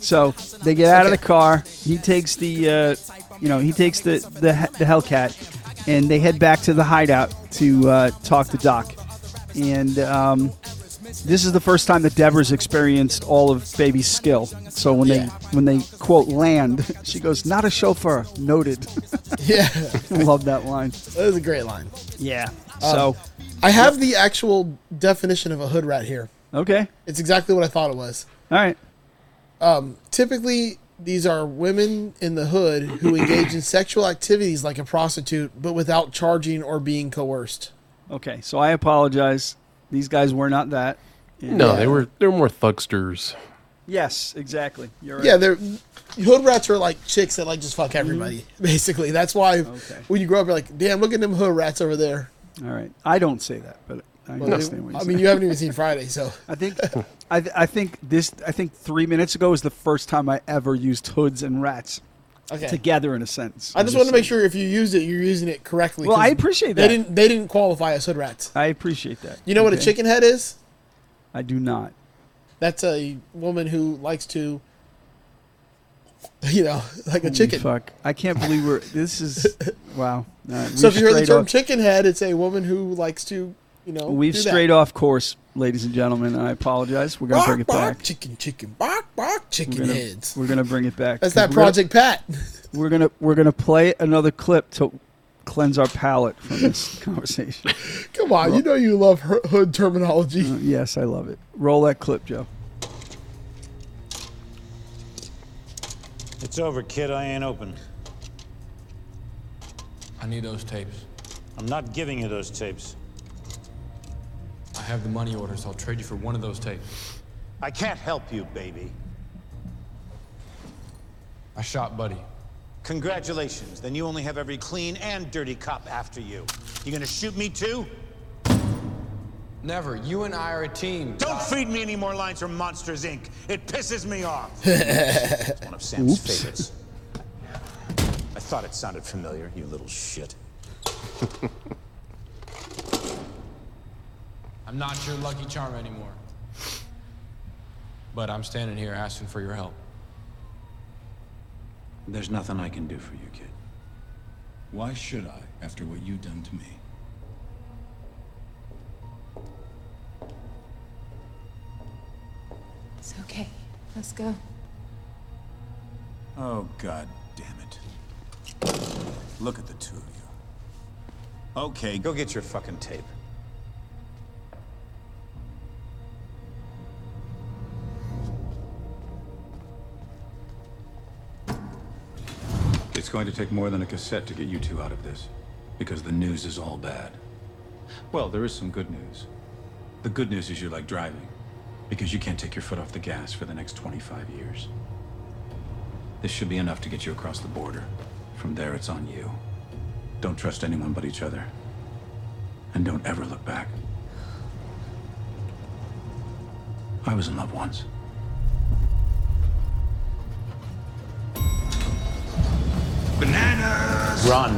So they get out okay. of the car. He takes the, uh, you know, he takes the, the the Hellcat, and they head back to the hideout to uh, talk to Doc. And um, this is the first time that Deborah's experienced all of Baby's skill. So when yeah. they when they quote land, she goes, "Not a chauffeur, noted." Yeah, I love that line. That was a great line. Yeah. Um, so I have the actual definition of a hood rat here. Okay. It's exactly what I thought it was. All right. Um, typically, these are women in the hood who engage in sexual activities like a prostitute, but without charging or being coerced. Okay, so I apologize. These guys were not that. Yeah. No, they were they were more thugsters. Yes, exactly. You're right. Yeah, they're hood rats are like chicks that like just fuck everybody, mm-hmm. basically. That's why okay. when you grow up, you're like, damn, look at them hood rats over there. All right. I don't say that, but... I, well, they, I mean, you haven't even seen Friday, so I think I, th- I think this I think three minutes ago was the first time I ever used hoods and rats okay. together in a sentence. I just, just want to make sure if you used it, you're using it correctly. Well, I appreciate that. They didn't they didn't qualify as hood rats. I appreciate that. You know okay. what a chicken head is? I do not. That's a woman who likes to, you know, like Holy a chicken. Fuck! I can't believe we're this is wow. Uh, so if you heard the term off. Chicken head, it's a woman who likes to. You know, we've strayed that. Off course, ladies and gentlemen, and I apologize. We're going to bring it bark, back. Chicken, chicken, bark, bark, chicken we're gonna, heads. We're going to bring it back. That's that Project gonna, Pat. We're going to we're gonna play another clip to cleanse our palate from this conversation. Come on, Roll. You know you love hood terminology. Uh, yes, I love it. Roll that clip, Joe. It's over, kid. I ain't open. I need those tapes. I'm not giving you those tapes. I have the money order, so I'll trade you for one of those tapes. I can't help you, baby. I shot Buddy. Congratulations. Then you only have every clean and dirty cop after you. You gonna shoot me too? Never. You and I are a team. Don't feed me any more lines from Monsters, Incorporated. It pisses me off. It's one of Sam's Oops. favorites. I thought it sounded familiar, you little shit. I'm not your lucky charm anymore, but I'm standing here asking for your help. There's nothing I can do for you, kid. Why should I, after what you've done to me? It's okay. Let's go. Oh, God damn it. Look at the two of you. Okay, go get your fucking tape. It's going to take more than a cassette to get you two out of this, because the news is all bad. Well, there is some good news. The good news is you're like driving, because you can't take your foot off the gas for the next twenty-five years. This should be enough to get you across the border. From there, it's on you. Don't trust anyone but each other. And don't ever look back. I was in love once. Bananas! Run.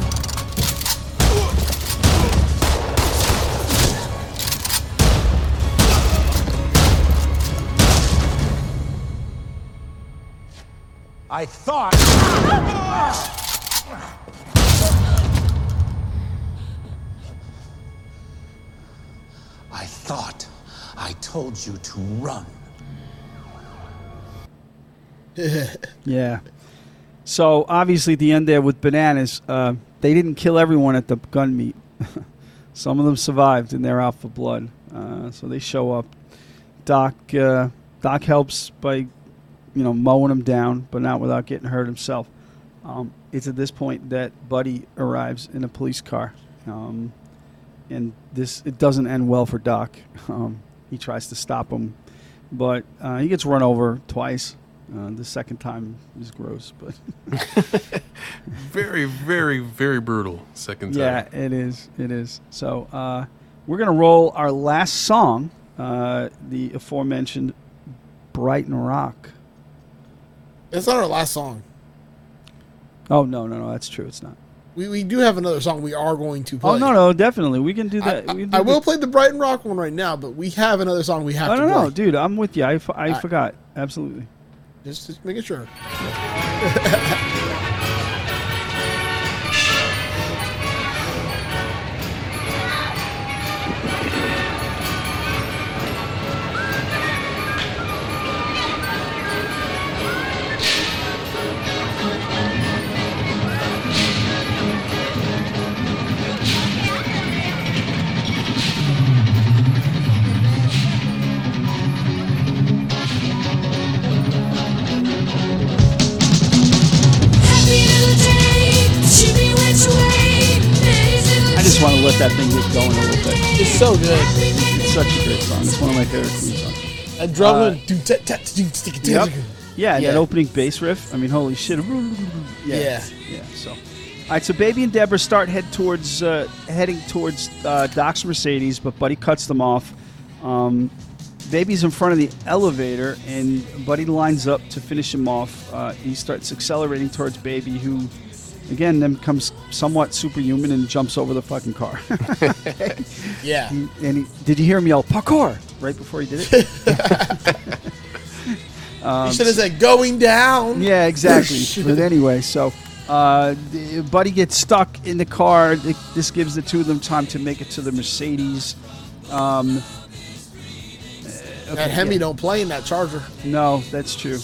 I thought... I thought I told you to run. Yeah. So, obviously, at the end there with bananas, uh, they didn't kill everyone at the gun meet. Some of them survived, and they're out for blood. Uh, so they show up. Doc uh, Doc helps by, you know, mowing them down, but not without getting hurt himself. Um, it's at this point that Buddy arrives in a police car. Um, and this it doesn't end well for Doc. Um, he tries to stop him, but uh, he gets run over twice. Uh, the second time is gross, but very, very, very brutal. Second time, yeah, it is. It is. So uh, we're gonna roll our last song, uh, the aforementioned Brighton Rock. It's not our last song. Oh no, no, no, that's true. It's not. We we do have another song we are going to play. Oh no, no, definitely we can do that. I, I, do I will the... play the Brighton Rock one right now, but we have another song we have no, to no, play. No, no, dude, I'm with you. I, f- I forgot. Absolutely. Just, just making sure. That thing was going a little bit. It's so good. It's such a great song. It's one of my favorite songs. That drum. Uh, yeah, yeah, that opening bass riff. I mean, holy shit. Yeah. Yeah. yeah so, all right. So, Baby and Deborah start head towards uh, heading towards uh, Doc's Mercedes, but Buddy cuts them off. Um, Baby's in front of the elevator, and Buddy lines up to finish him off. Uh, he starts accelerating towards Baby, who. Again, then comes somewhat superhuman and jumps over the fucking car. Yeah. He, and he, did you hear him yell, parkour, right before he did it? um, he should have said, going down. Yeah, exactly. But anyway, so uh, the, Buddy gets stuck in the car. This gives the two of them time to make it to the Mercedes. Um, okay, that Hemi yeah. don't play in that Charger. No, that's true.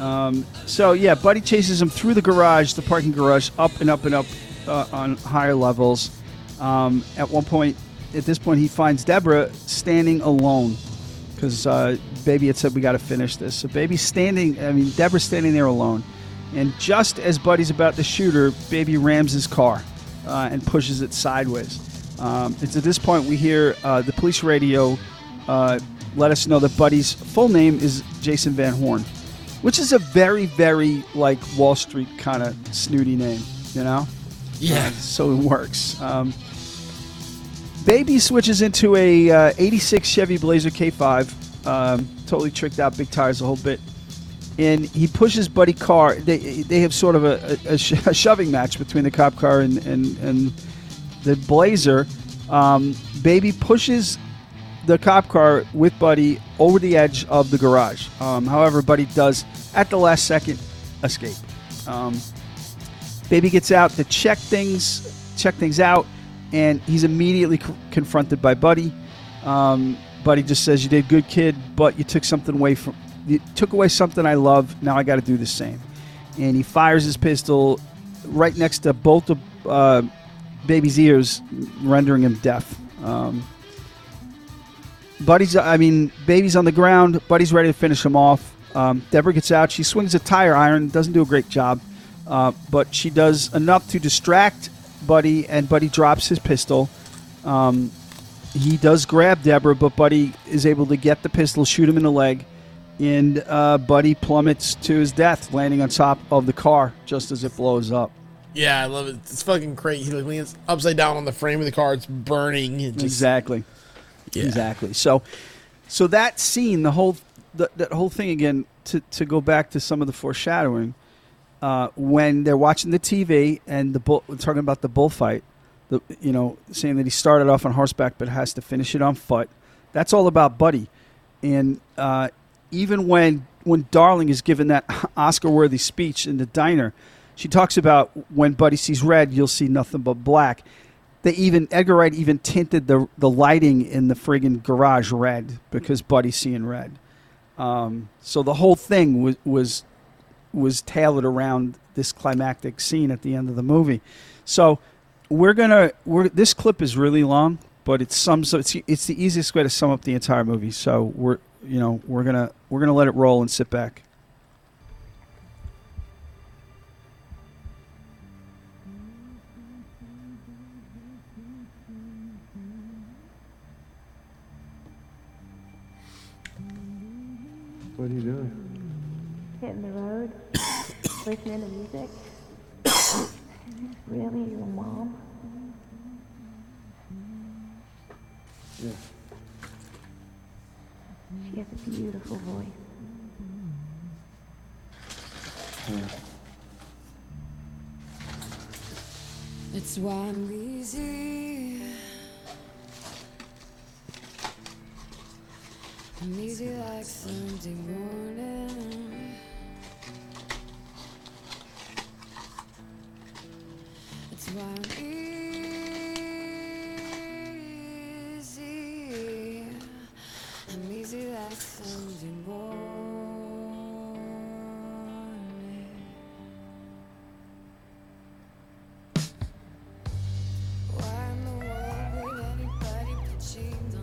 Um, so, yeah, Buddy chases him through the garage, the parking garage, up and up and up uh, on higher levels. Um, at one point, at this point, he finds Deborah standing alone because uh, Baby had said, we got to finish this. So Baby's standing, I mean, Deborah's standing there alone. And just as Buddy's about to shoot her, Baby rams his car uh, and pushes it sideways. Um, it's at this point we hear uh, the police radio uh, let us know that Buddy's full name is Jason Van Horn. Which is a very, very, like, Wall Street kind of snooty name, you know? Yeah. Uh, so it works. Um, Baby switches into a uh, eighty-six Chevy Blazer K five. Um, totally tricked out, big tires, a whole bit. And he pushes Buddy car. They they have sort of a, a, a shoving match between the cop car and, and, and the Blazer. Um, Baby pushes... the cop car with Buddy over the edge of the garage. Um, however, Buddy does, at the last second, escape. Um, Baby gets out to check things check things out, and he's immediately c- confronted by Buddy. Um, Buddy just says, you did good, kid, but you took something away from you took away something I love. Now I got to do the same. And he fires his pistol right next to both of uh, Baby's ears, rendering him deaf. Um, Buddy's, I mean, Baby's on the ground. Buddy's ready to finish him off. Um, Deborah gets out. She swings a tire iron. Doesn't do a great job. Uh, but she does enough to distract Buddy, and Buddy drops his pistol. Um, he does grab Deborah, but Buddy is able to get the pistol, shoot him in the leg, and uh, Buddy plummets to his death, landing on top of the car just as it blows up. Yeah, I love it. It's fucking great. He lands upside down on the frame of the car. It's burning. It just- exactly. Yeah. Exactly. So, so that scene, the whole, the, that whole thing again. To, to go back to some of the foreshadowing, uh, when they're watching the T V and the bull, talking about the bullfight, the, you know, saying that he started off on horseback but has to finish it on foot. That's all about Buddy. And uh, even when when Darling is given that Oscar-worthy speech in the diner, she talks about when Buddy sees red, you'll see nothing but black. They even Edgar Wright even tinted the the lighting in the friggin' garage red because Buddy's seeing red. Um, so the whole thing was was was tailored around this climactic scene at the end of the movie. So we're gonna we're this clip is really long, but it sums it's it's the easiest way to sum up the entire movie. So we're you know we're gonna we're gonna let it roll and sit back. What are you doing? Hitting the road, listening to music. Really, your mom? Yeah. She has a beautiful voice. Yeah. That's why I'm lazy. I'm easy like Sunday morning. That's why I'm easy. I'm easy like Sunday morning. Why in the world would anybody put jeans on?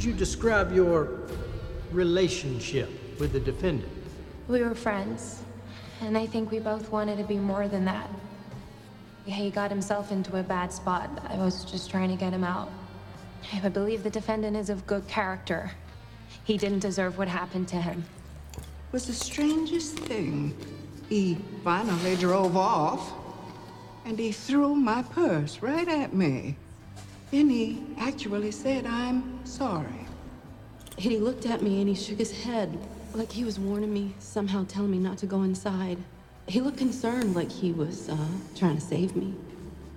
You describe your relationship with the defendant? We were friends, and I think we both wanted to be more than that. He got himself into a bad spot. I was just trying to get him out. I believe the defendant is of good character. He didn't deserve what happened to him. It was the strangest thing. He finally drove off, and he threw my purse right at me. Then he actually said, "I'm sorry." And he looked at me and he shook his head, like he was warning me, somehow telling me not to go inside. He looked concerned, like he was uh, trying to save me.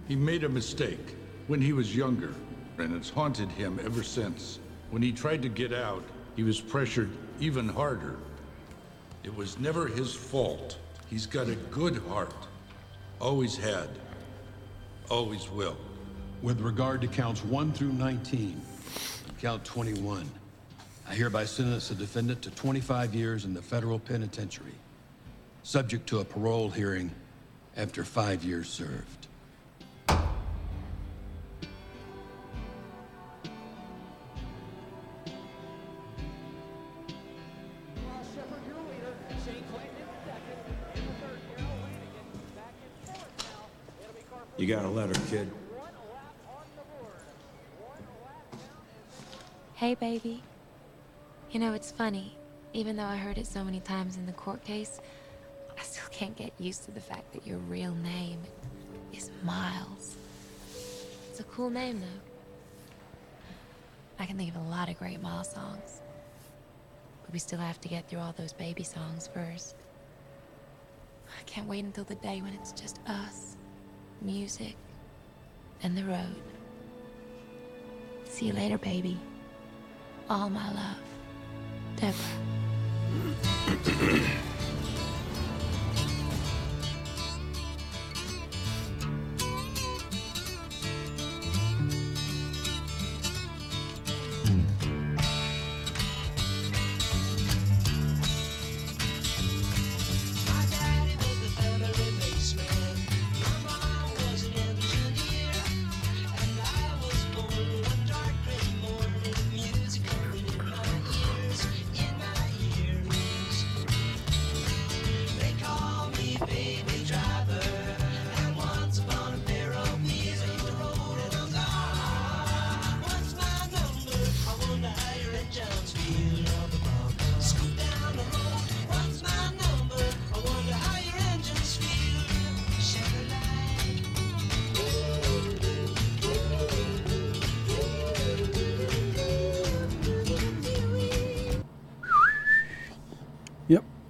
He made a mistake when he was younger, and it's haunted him ever since. When he tried to get out, he was pressured even harder. It was never his fault. He's got a good heart. Always had. Always will. With regard to counts one through nineteen, count twenty-one, I hereby sentence the defendant to twenty-five years in the federal penitentiary, subject to a parole hearing after five years served. You got a letter, kid. Hey, baby. You know, it's funny. Even though I heard it so many times in the court case, I still can't get used to the fact that your real name is Miles. It's a cool name, though. I can think of a lot of great Miles songs. But we still have to get through all those baby songs first. I can't wait until the day when it's just us, music, and the road. See you later, baby. All my love. Deborah.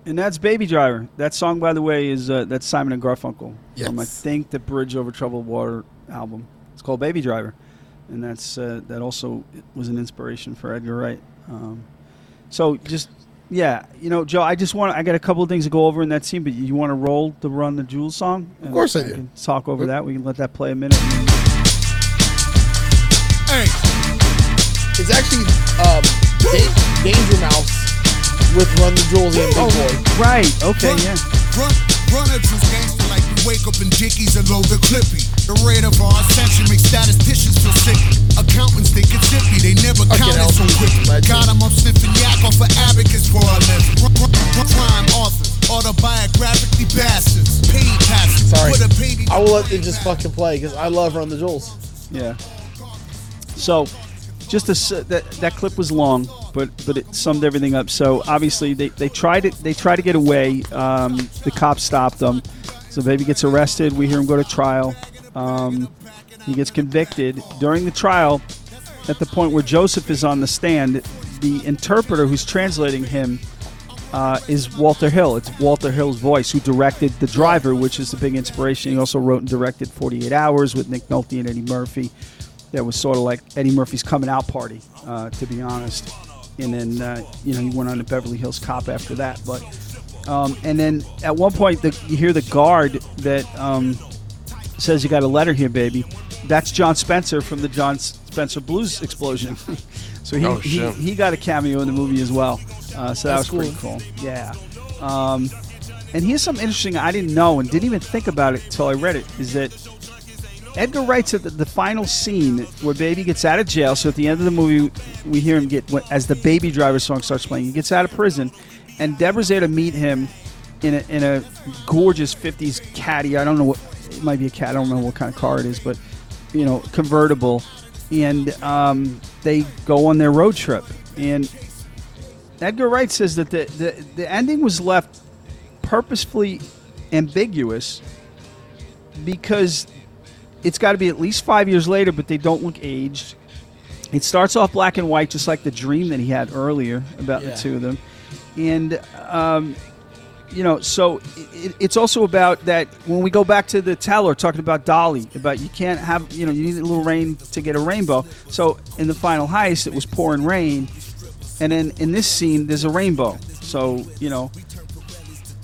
And that's Baby Driver. That song, by the way, is uh, that's Simon and Garfunkel. Yes. From, I think, the Bridge Over Troubled Water album. It's called Baby Driver. And that's uh, that also was an inspiration for Edgar Wright. Um, so just, yeah. You know, Joe, I just want I got a couple of things to go over in that scene, but you want to roll the Run the Jewels song? Of course I do. We can talk over yep. that. We can let that play a minute. Hey. It's actually um, da- Danger Mouse. With Run the Jewels and Big Boy. Right, okay, run, yeah. Run, run a Jewels gangster like you wake up in Dickies and load the Clippy. The rate of our ascension makes statisticians feel sick. Accountants think it's zippy, they never okay, counted so quick. Got them up sniffing yak off of abacus for a living. Crime authors, autobiographically bastards. Paid passers. Sorry, I will let them just fucking play because I love Run the Jewels. Yeah. So, just a, that that clip was long. But but it summed everything up. So obviously they, they tried it. They tried to get away. Um, the cops stopped them. So Baby gets arrested. We hear him go to trial. Um, he gets convicted during the trial. At the point where Joseph is on the stand, the interpreter who's translating him uh, is Walter Hill. It's Walter Hill's voice, who directed The Driver, which is the big inspiration. He also wrote and directed forty-eight hours with Nick Nolte and Eddie Murphy. That was sort of like Eddie Murphy's coming out party, uh, to be honest. And then, uh, you know, he went on to Beverly Hills Cop after that. But um, and then at one point, the, you hear the guard that um, says, "You got a letter here, baby." That's John Spencer from the John Spencer Blues Explosion. so he, oh, he he got a cameo in the movie as well. Uh, so that That's was cool. pretty cool. Yeah. Um, and here's something interesting I didn't know and didn't even think about it until I read it, is that Edgar Wright's at the, the final scene where Baby gets out of jail. So at the end of the movie, we hear him get, as the Baby Driver song starts playing, he gets out of prison, and Deborah's there to meet him in a, in a gorgeous fifties caddy. I don't know what, it might be a cat. I don't know what kind of car it is, but, you know, convertible. And um, they go on their road trip. And Edgar Wright says that the, the, the ending was left purposefully ambiguous because it's got to be at least five years later, but they don't look aged. It starts off black and white, just like the dream that he had earlier about yeah. the two of them. And, um, you know, so it, it's also about that when we go back to the teller talking about Dolly, about you can't have, you know, you need a little rain to get a rainbow. So in the final heist, it was pouring rain. And then in this scene, there's a rainbow. So, you know.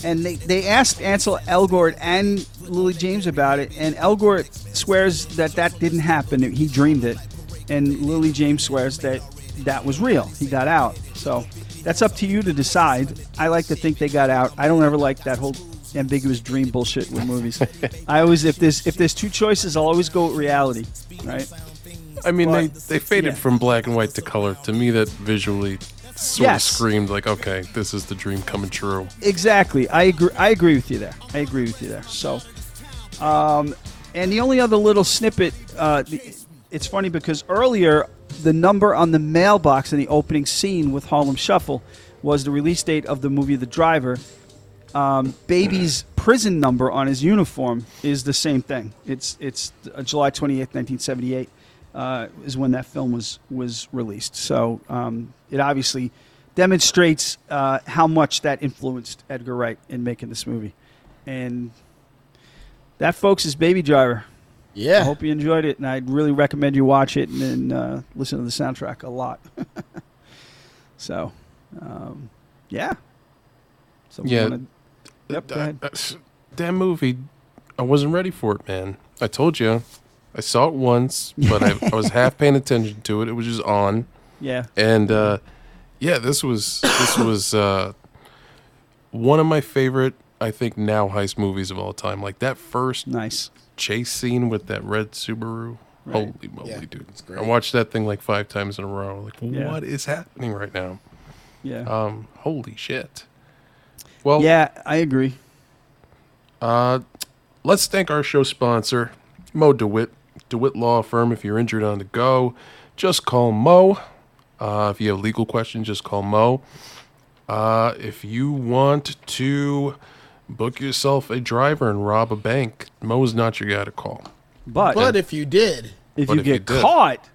And they, they asked Ansel Elgort and Lily James about it, and Elgort swears that that didn't happen. He dreamed it. And Lily James swears that that was real. He got out. So that's up to you to decide. I like to think they got out. I don't ever like that whole ambiguous dream bullshit with movies. I always, if there's, if there's two choices, I'll always go with reality, right? I mean, but, they, they faded yeah. from black and white to color. To me, that visually... Sort yes. of screamed like, okay, this is the dream coming true. Exactly. I agree. I agree with you there. I agree with you there. So, um, and the only other little snippet, uh, it's funny because earlier the number on the mailbox in the opening scene with Harlem Shuffle was the release date of the movie The Driver. um, Baby's prison number on his uniform is the same thing. It's it's uh, July twenty-eighth, nineteen seventy-eight uh, is when that film was was released. So um, it obviously demonstrates uh, how much that influenced Edgar Wright in making this movie. And that, folks, is Baby Driver. Yeah. I hope you enjoyed it, and I'd really recommend you watch it and then uh, listen to the soundtrack a lot. so, um, yeah. So yeah. Wanna... Yep, I, I, that movie, I wasn't ready for it, man. I told you. I saw it once, but I, I was half paying attention to it. It was just on. Yeah. And, uh, yeah, this was, this was uh, one of my favorite, I think, now heist movies of all time. Like, that first... Nice. Chase scene with that red Subaru. Right. Holy moly, yeah, dude. I watched that thing like five times in a row. Like, yeah. What is happening right now? Yeah. Um, holy shit. Well, yeah, I agree. Uh, let's thank our show sponsor, Mo DeWitt, DeWitt Law Firm. If you're injured on the go, just call Mo. Uh, if you have a legal question, just call Mo. Uh, if you want to... book yourself a driver and rob a bank. Mo's not your guy to call. But but if you did, if you if get you caught,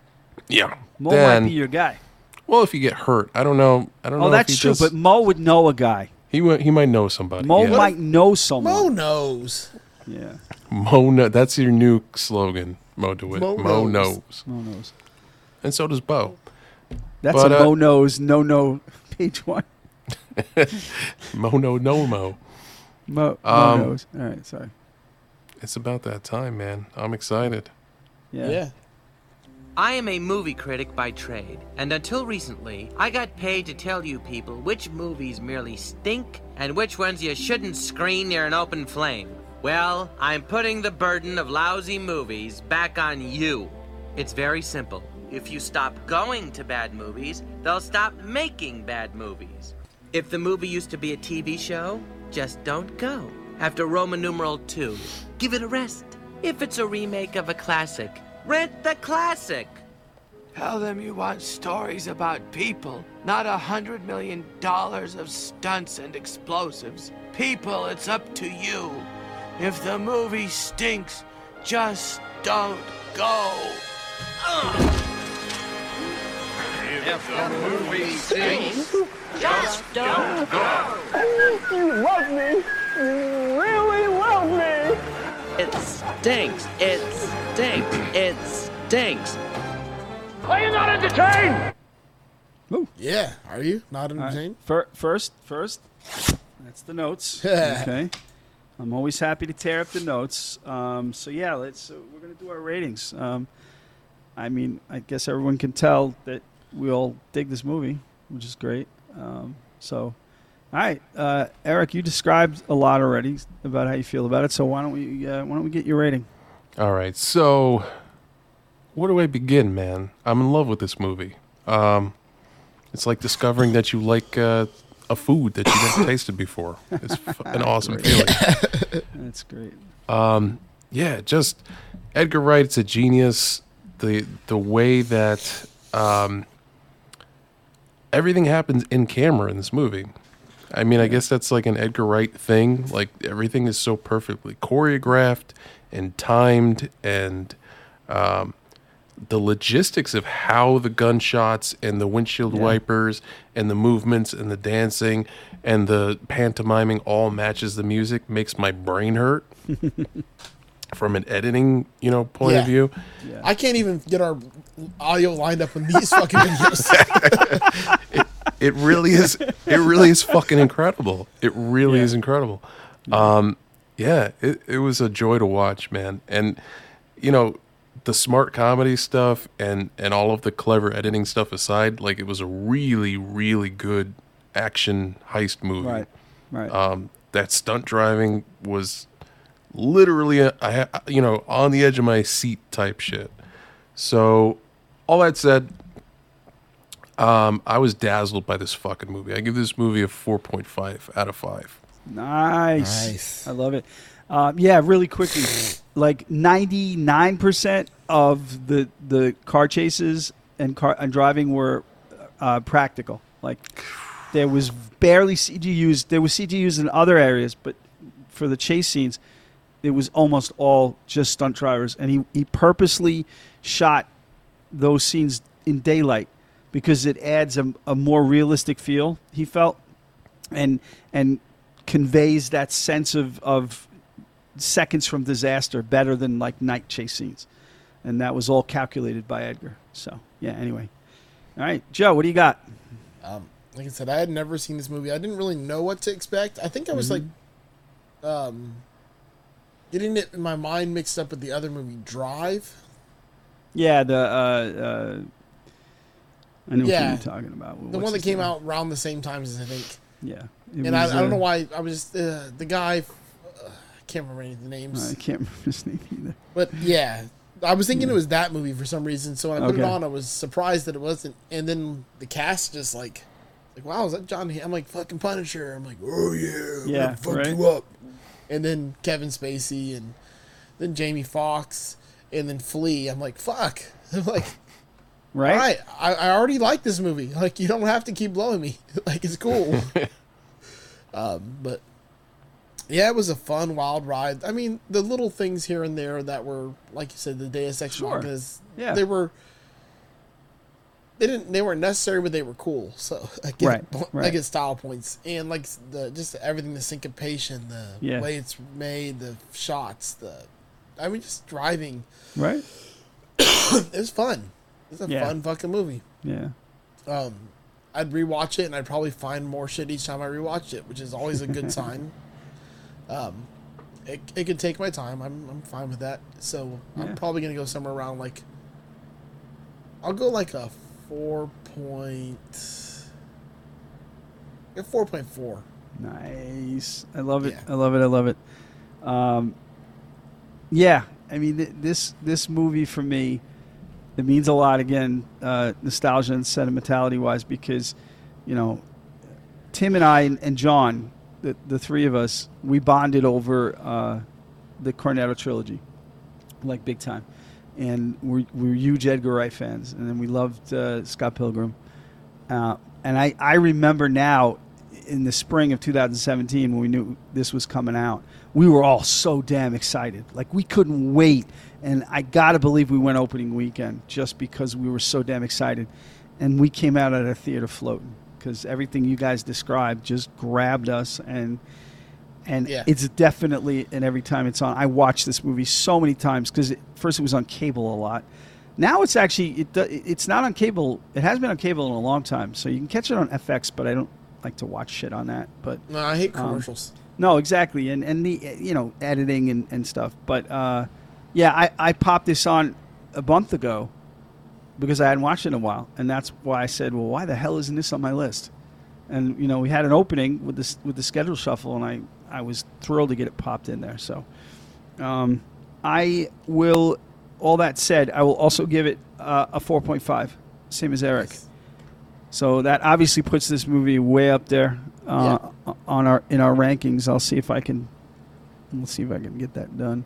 yeah, Mo then, might be your guy. Well, if you get hurt, I don't know. I don't oh, know. Oh, that's if he true. Just, but Mo would know a guy. He would, he might know somebody. Mo yeah. might know someone. Mo knows. Yeah. Mo know. That's your new slogan. Mo DeWitt. Mo, Mo knows. knows. Mo knows. And so does Bo. That's but, a Mo uh, knows. No no. Page one. Mo no no Mo. Mo, Mo um, knows. All right, sorry. It's about that time, man. I'm excited. Yeah. yeah. I am a movie critic by trade, and until recently, I got paid to tell you people which movies merely stink and which ones you shouldn't screen near an open flame. Well, I'm putting the burden of lousy movies back on you. It's very simple. If you stop going to bad movies, they'll stop making bad movies. If the movie used to be a T V show, just don't go. After Roman numeral two, give it a rest. If it's a remake of a classic, rent the classic. Tell them you want stories about people, not a hundred million dollars of stunts and explosives. People, it's up to you. If the movie stinks, just don't go. Ugh. If the movie stinks, just don't go. You love me. You really love me. It stinks. It stinks. It stinks. Are you not entertained? Ooh. Yeah. Are you not entertained? Right. First, first, that's the notes. Okay. I'm always happy to tear up the notes. Um, so yeah, let's. Uh, we're gonna do our ratings. Um, I mean, I guess everyone can tell that we all dig this movie, which is great. Um, so, all right, uh, Eric, you described a lot already about how you feel about it. So why don't we uh, why don't we get your rating? All right. So, where do I begin, man? I'm in love with this movie. Um, it's like discovering that you like uh, a food that you never tasted before. It's an awesome great. feeling. That's great. Um, yeah, just Edgar Wright's a genius. The the way that um, everything happens in camera in this movie. I mean, I guess that's like an Edgar Wright thing. Like, everything is so perfectly choreographed and timed, and um, the logistics of how the gunshots and the windshield yeah. wipers and the movements and the dancing and the pantomiming all matches the music makes my brain hurt from an editing, you know, point yeah. of view. Yeah. I can't even get our audio lined up in these fucking videos. it, it really is. It really is fucking incredible. It really yeah. is incredible. Um, yeah, it, it was a joy to watch, man. And, you know, the smart comedy stuff and, and all of the clever editing stuff aside, like, it was a really, really good action heist movie. Right, right. Um, that stunt driving was literally, a, I, you know, on the edge of my seat type shit. So, all that said, um, I was dazzled by this fucking movie. I give this movie a four point five out of five. Nice. Nice. I love it. Um, yeah, really quickly, like ninety-nine percent of the the car chases and car and driving were uh, practical. Like, There was barely C G used. There was C G used in other areas, but for the chase scenes, it was almost all just stunt drivers. And he, he purposely shot those scenes in daylight because it adds a, a more realistic feel, he felt, and and conveys that sense of, of seconds from disaster better than like night chase scenes. And that was all calculated by Edgar. So, yeah, anyway. All right, Joe, what do you got? Um, like I said, I had never seen this movie. I didn't really know what to expect. I think I was, mm-hmm. like, um, getting it in my mind mixed up with the other movie, Drive. Yeah, the... Uh, uh, I know yeah. what you're talking about. What's the one that came name? out around the same time as I think. Yeah. And was, I, I don't know why. I was just, uh, the guy... Uh, I can't remember any of the names. I can't remember his name either. But, yeah... I was thinking yeah. it was that movie for some reason, so when I put okay. it on, I was surprised that it wasn't. And then the cast just like, like, wow, is that John? I'm like, fucking Punisher. I'm like, oh yeah, I'm yeah, gonna fuck right? you up. And then Kevin Spacey, and then Jamie Foxx, and then Flea. I'm like, fuck. I'm like, right? All right, I, I already like this movie. Like, you don't have to keep blowing me. Like, it's cool. um, but yeah, it was a fun, wild ride. I mean, the little things here and there that were, like you said, the Deus Ex Machina. Yeah. They were. They didn't. They weren't necessary, but they were cool. So I get, right, right. I get style points, and like the just everything, the syncopation, the yeah. way it's made, the shots, the. I mean, just driving. Right. It was fun. It was a yeah. fun fucking movie. Yeah. Um, I'd rewatch it, and I'd probably find more shit each time I rewatched it, which is always a good sign. Um, it it could take my time. I'm I'm fine with that. So yeah. I'm probably gonna go somewhere around like. I'll go like a four point. A four point four. Nice. I love it. Yeah. I love it. I love it. Um, yeah. I mean th- this this movie for me, it means a lot again, uh, nostalgia and sentimentality wise, because, you know, Tim and I and, and John. The, the three of us, we bonded over uh, the Cornetto trilogy, like big time. And we're, we're huge Edgar Wright fans. And then we loved uh, Scott Pilgrim. Uh, and I, I remember now in the spring of two thousand seventeen when we knew this was coming out, we were all so damn excited. Like, we couldn't wait. And I got to believe we went opening weekend just because we were so damn excited. And we came out at a theater floating. Because everything you guys described just grabbed us, and and yeah. it's definitely, and every time it's on, I watch this movie so many times because first it was on cable a lot. Now it's actually it it's not on cable. It has been on cable in a long time, so you can catch it on F X. But I don't like to watch shit on that. But no, I hate commercials. Um, no, exactly, and and the you know editing and, and stuff. But uh, yeah, I, I popped this on a month ago. Because I hadn't watched it in a while, and that's why I said, "Well, why the hell isn't this on my list?" And you know, we had an opening with this with the schedule shuffle, and I, I was thrilled to get it popped in there. So, um, I will. All that said, I will also give it uh, a four point five, same as Eric. Nice. So that obviously puts this movie way up there uh, yeah. on our in our rankings. I'll see if I can. Let's see if I can get that done.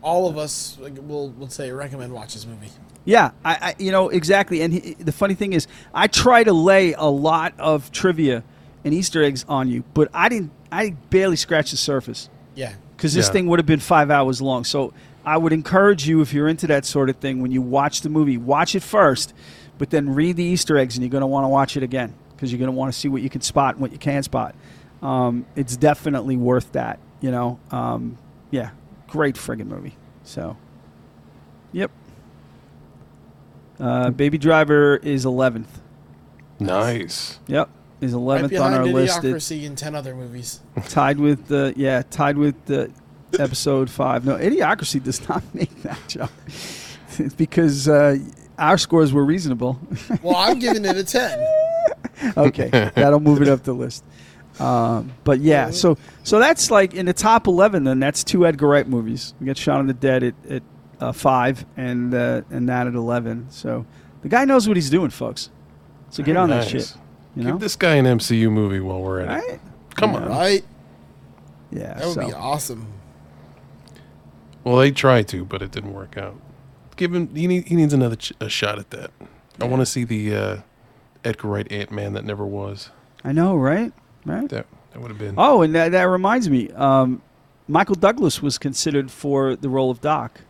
All of us will will say recommend watch this movie. Yeah, I, I, you know, exactly. And he, the funny thing is, I try to lay a lot of trivia and Easter eggs on you, but I didn't. I barely scratched the surface. Yeah. Because this yeah. thing would have been five hours long. So I would encourage you, if you're into that sort of thing, when you watch the movie, watch it first, but then read the Easter eggs, and you're going to want to watch it again because you're going to want to see what you can spot and what you can't spot. Um, it's definitely worth that, you know. Um, yeah, great friggin' movie. So, yep. Uh, Baby Driver is eleventh. Nice. Yep, is eleventh right on our list. Idiocracy and ten other movies. Tied with the uh, yeah, tied with the uh, episode five. No, Idiocracy does not make that job because uh, our scores were reasonable. Well, I'm giving it a ten. Okay, that'll move it up the list. Um, but yeah, so so that's like in the top eleven. Then that's two Edgar Wright movies. We got Shaun of the Dead at. at Uh, five and uh, and that at eleven. So the guy knows what he's doing, folks. So get Very on nice. that shit. You know? Give this guy an M C U movie while we're at right? it. Come yeah. on, right? Yeah, that would so. be awesome. Well, they tried to, but it didn't work out. Give him he, need, he needs another ch- a shot at that. Yeah. I want to see the uh, Edgar Wright Ant-Man that never was. I know, right? Right. That, that would have been. Oh, and that, that reminds me. Um, Michael Douglas was considered for the role of Doc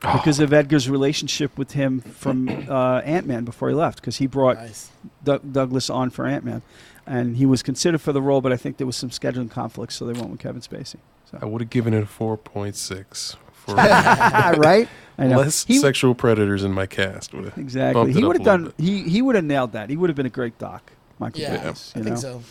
because oh. of Edgar's relationship with him from uh, Ant-Man before he left, because he brought nice. D- Douglas on for Ant-Man. And he was considered for the role, but I think there was some scheduling conflicts, so they went with Kevin Spacey. So. I would have given it a four point six. For right? I know. Less he, sexual predators in my cast. Would have exactly. He would have done. He, he would have nailed that. He would have been a great Doc. Michael yeah, Douglas, I know? think so.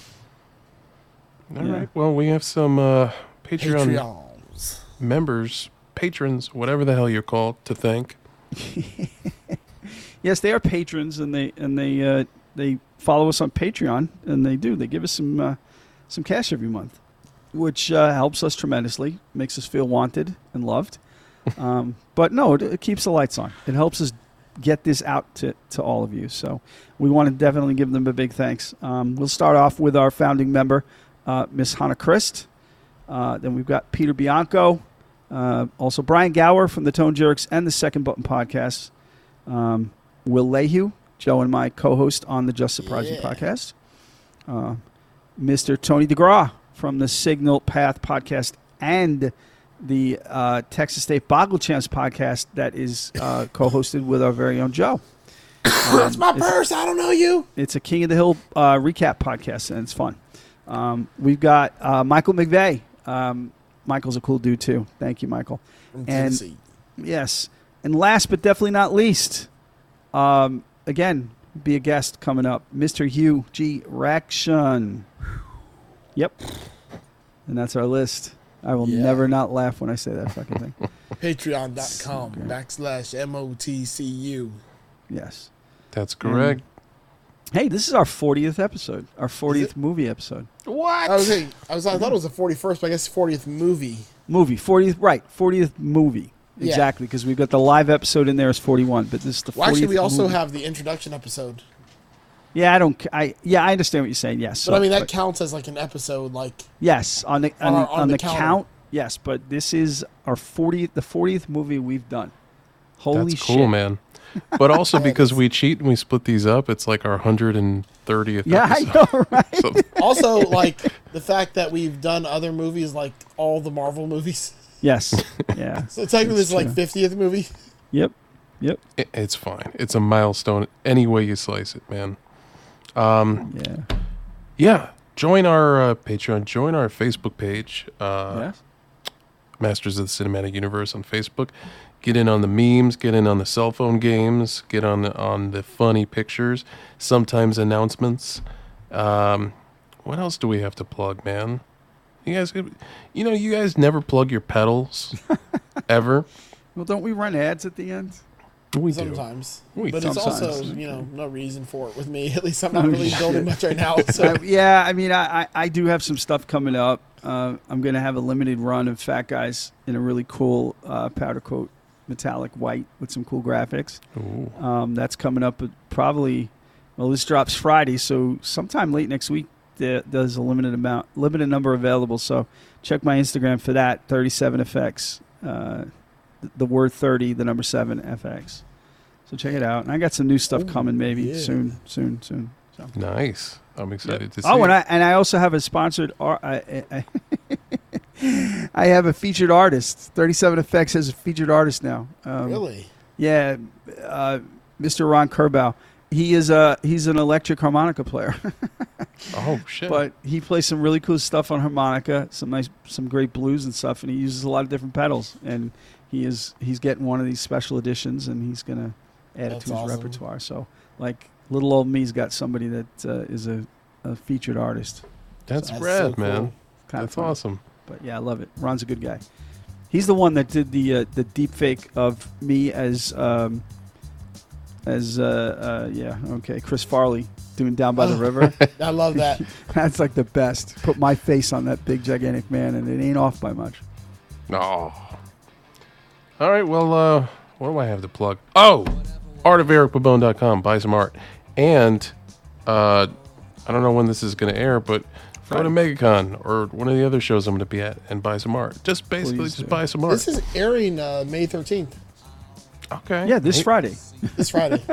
All yeah. right. Well, we have some uh, Patreon Patreons. members, patrons, whatever the hell you're called, to thank. Yes, they are patrons, and they and they uh, they. follow us on Patreon, and they do. They give us some uh, some cash every month, which uh, helps us tremendously, makes us feel wanted and loved. Um, but no, it, it keeps the lights on. It helps us get this out to, to all of you. So we want to definitely give them a big thanks. Um, we'll start off with our founding member, uh, Miss Hannah Christ. Uh, then we've got Peter Bianco, uh, also Brian Gower from the Tone Jerks and the Second Button Podcast, um, Will Lehue, Joe and my co-host on the Just Surprising yeah. podcast. Uh, Mister Tony DeGraw from the Signal Path podcast and the uh, Texas State Boggle Champs podcast that is uh, co-hosted with our very own Joe. Um, That's my purse. I don't know you. It's a King of the Hill uh, recap podcast, and it's fun. Um, we've got uh, Michael McVeigh. Um, Michael's a cool dude, too. Thank you, Michael. And Tennessee. Yes. And last but definitely not least... Um, Again, be a guest coming up, Mister Hugh G. Raction. Yep. And that's our list. I will yeah. never not laugh when I say that fucking thing. Patreon dot com okay. backslash M O T C U. Yes. That's correct. Um, hey, this is our fortieth episode, our fortieth movie episode. What? I, was saying, I, was, I thought it was the forty-first, but I guess fortieth movie. Movie, fortieth, right, fortieth movie. Exactly, because yeah. we've got the live episode in there is forty-one, but this is the fortieth. Well, actually, we also movie. have the introduction episode. Yeah, I don't. I yeah, I understand what you're saying. Yes, but so, I mean that but, counts as like an episode, like yes, on the on, on, on the, the count. Yes, but this is our fortieth, the fortieth movie we've done. Holy That's shit, cool, man! But also yeah, because we cheat and we split these up, it's like our one hundred thirtieth. Yeah, episode. I know, right? So, also, like the fact that we've done other movies, like all the Marvel movies. Yes. Yeah. So technically, it's like fiftieth movie. Yep. Yep. It, it's fine. It's a milestone any way you slice it, man. Um, yeah. Yeah. Join our uh, Patreon. Join our Facebook page. Uh, yes. Masters of the Cinematic Universe on Facebook. Get in on the memes. Get in on the cell phone games. Get on the, on the funny pictures. Sometimes announcements. Um, what else do we have to plug, man? You guys, you know, you guys never plug your pedals, ever. Well, don't we run ads at the end? We sometimes, do. We but sometimes. It's also, you know, no reason for it with me. At least I'm not really building much right now. So. Yeah, I mean, I, I do have some stuff coming up. Uh, I'm going to have a limited run of Fat Guys in a really cool uh, powder coat, metallic white with some cool graphics. Um, that's coming up probably, well, this drops Friday, so sometime late next week. There's a limited amount, limited number available. So check my Instagram for that. thirty-seven F X, uh, the word thirty, the number seven F X. So check it out. And I got some new stuff Ooh, coming, maybe yeah. soon, soon, soon. So. Nice. I'm excited yeah. to see. Oh, and I and I also have a sponsored. Ar- I, I, I, I have a featured artist. thirty-seven F X has a featured artist now. Um, really? Yeah, uh, Mister Ron Kerbow. He is a he's an electric harmonica player. Oh shit! But he plays some really cool stuff on harmonica, some nice, some great blues and stuff, and he uses a lot of different pedals. And he is he's getting one of these special editions, and he's gonna add That's it to his awesome. repertoire. So, like little old me's got somebody that uh, is a, a featured artist. That's so, rad, so cool. man. Kind That's awesome. But yeah, I love it. Ron's a good guy. He's the one that did the uh, the deep fake of me as. Um, As, uh, uh, yeah, okay, Chris Farley doing Down by the River. I love that. That's like the best. Put my face on that big, gigantic man, and it ain't off by much. No. Oh. All right, well, uh, what do I have to plug? Oh, art of eric pabone dot com. Buy some art. And uh, I don't know when this is going to air, but Friday. Go to MegaCon or one of the other shows I'm going to be at and buy some art. Just basically Please just do. buy some art. This is airing uh, May thirteenth. Okay. Yeah, this Friday. This Friday.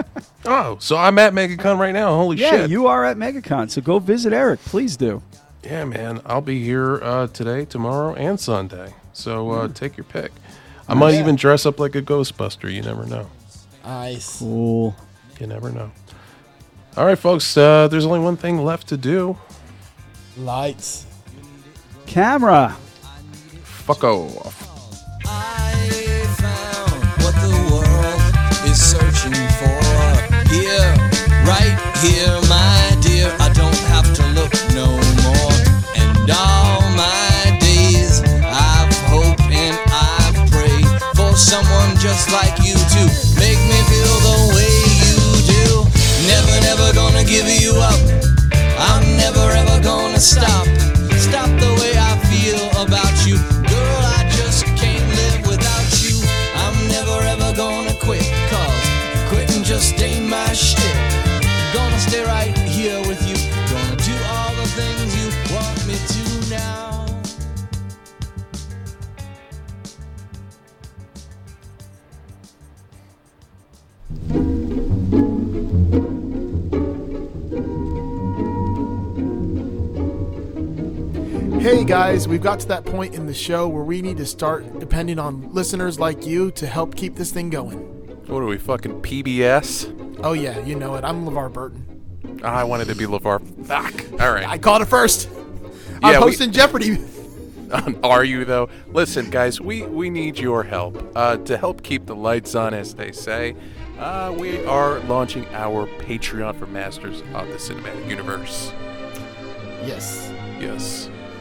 Oh, so I'm at MegaCon right now. Holy yeah, shit. Yeah, you are at MegaCon, so go visit Eric. Please do. Yeah, man. I'll be here uh, today, tomorrow, and Sunday. So uh, mm. take your pick. I nice. might even dress up like a Ghostbuster. You never know. Nice. Cool. You never know. All right, folks. Uh, there's only one thing left to do. Lights. Camera. Fuck off. I found what the world is searching for. Here, right here, my dear. I don't have to look no more. And all my days I've hoped and I've prayed for someone just like you to make me feel the way you do. Never, never gonna give you up. I'm never, ever gonna stop. Stop the way I feel about you. Girl, I just can't live without you. I'm never, ever gonna quit, cause quitting just ain't my shit. Gonna stay right here with you. Gonna do all the things you want me to now. Hey guys, we've got to that point in the show where we need to start depending on listeners like you to help keep this thing going. What are we, fucking P B S? Oh yeah, you know it. I'm LeVar Burton. I wanted to be LeVar. Fuck. All right. I called it first. I'm yeah, hosting we... Jeopardy. Are you though? Listen, guys, we, we need your help uh, to help keep the lights on, as they say. Uh, we are launching our Patreon for Masters of the Cinematic Universe. Yes. Yes.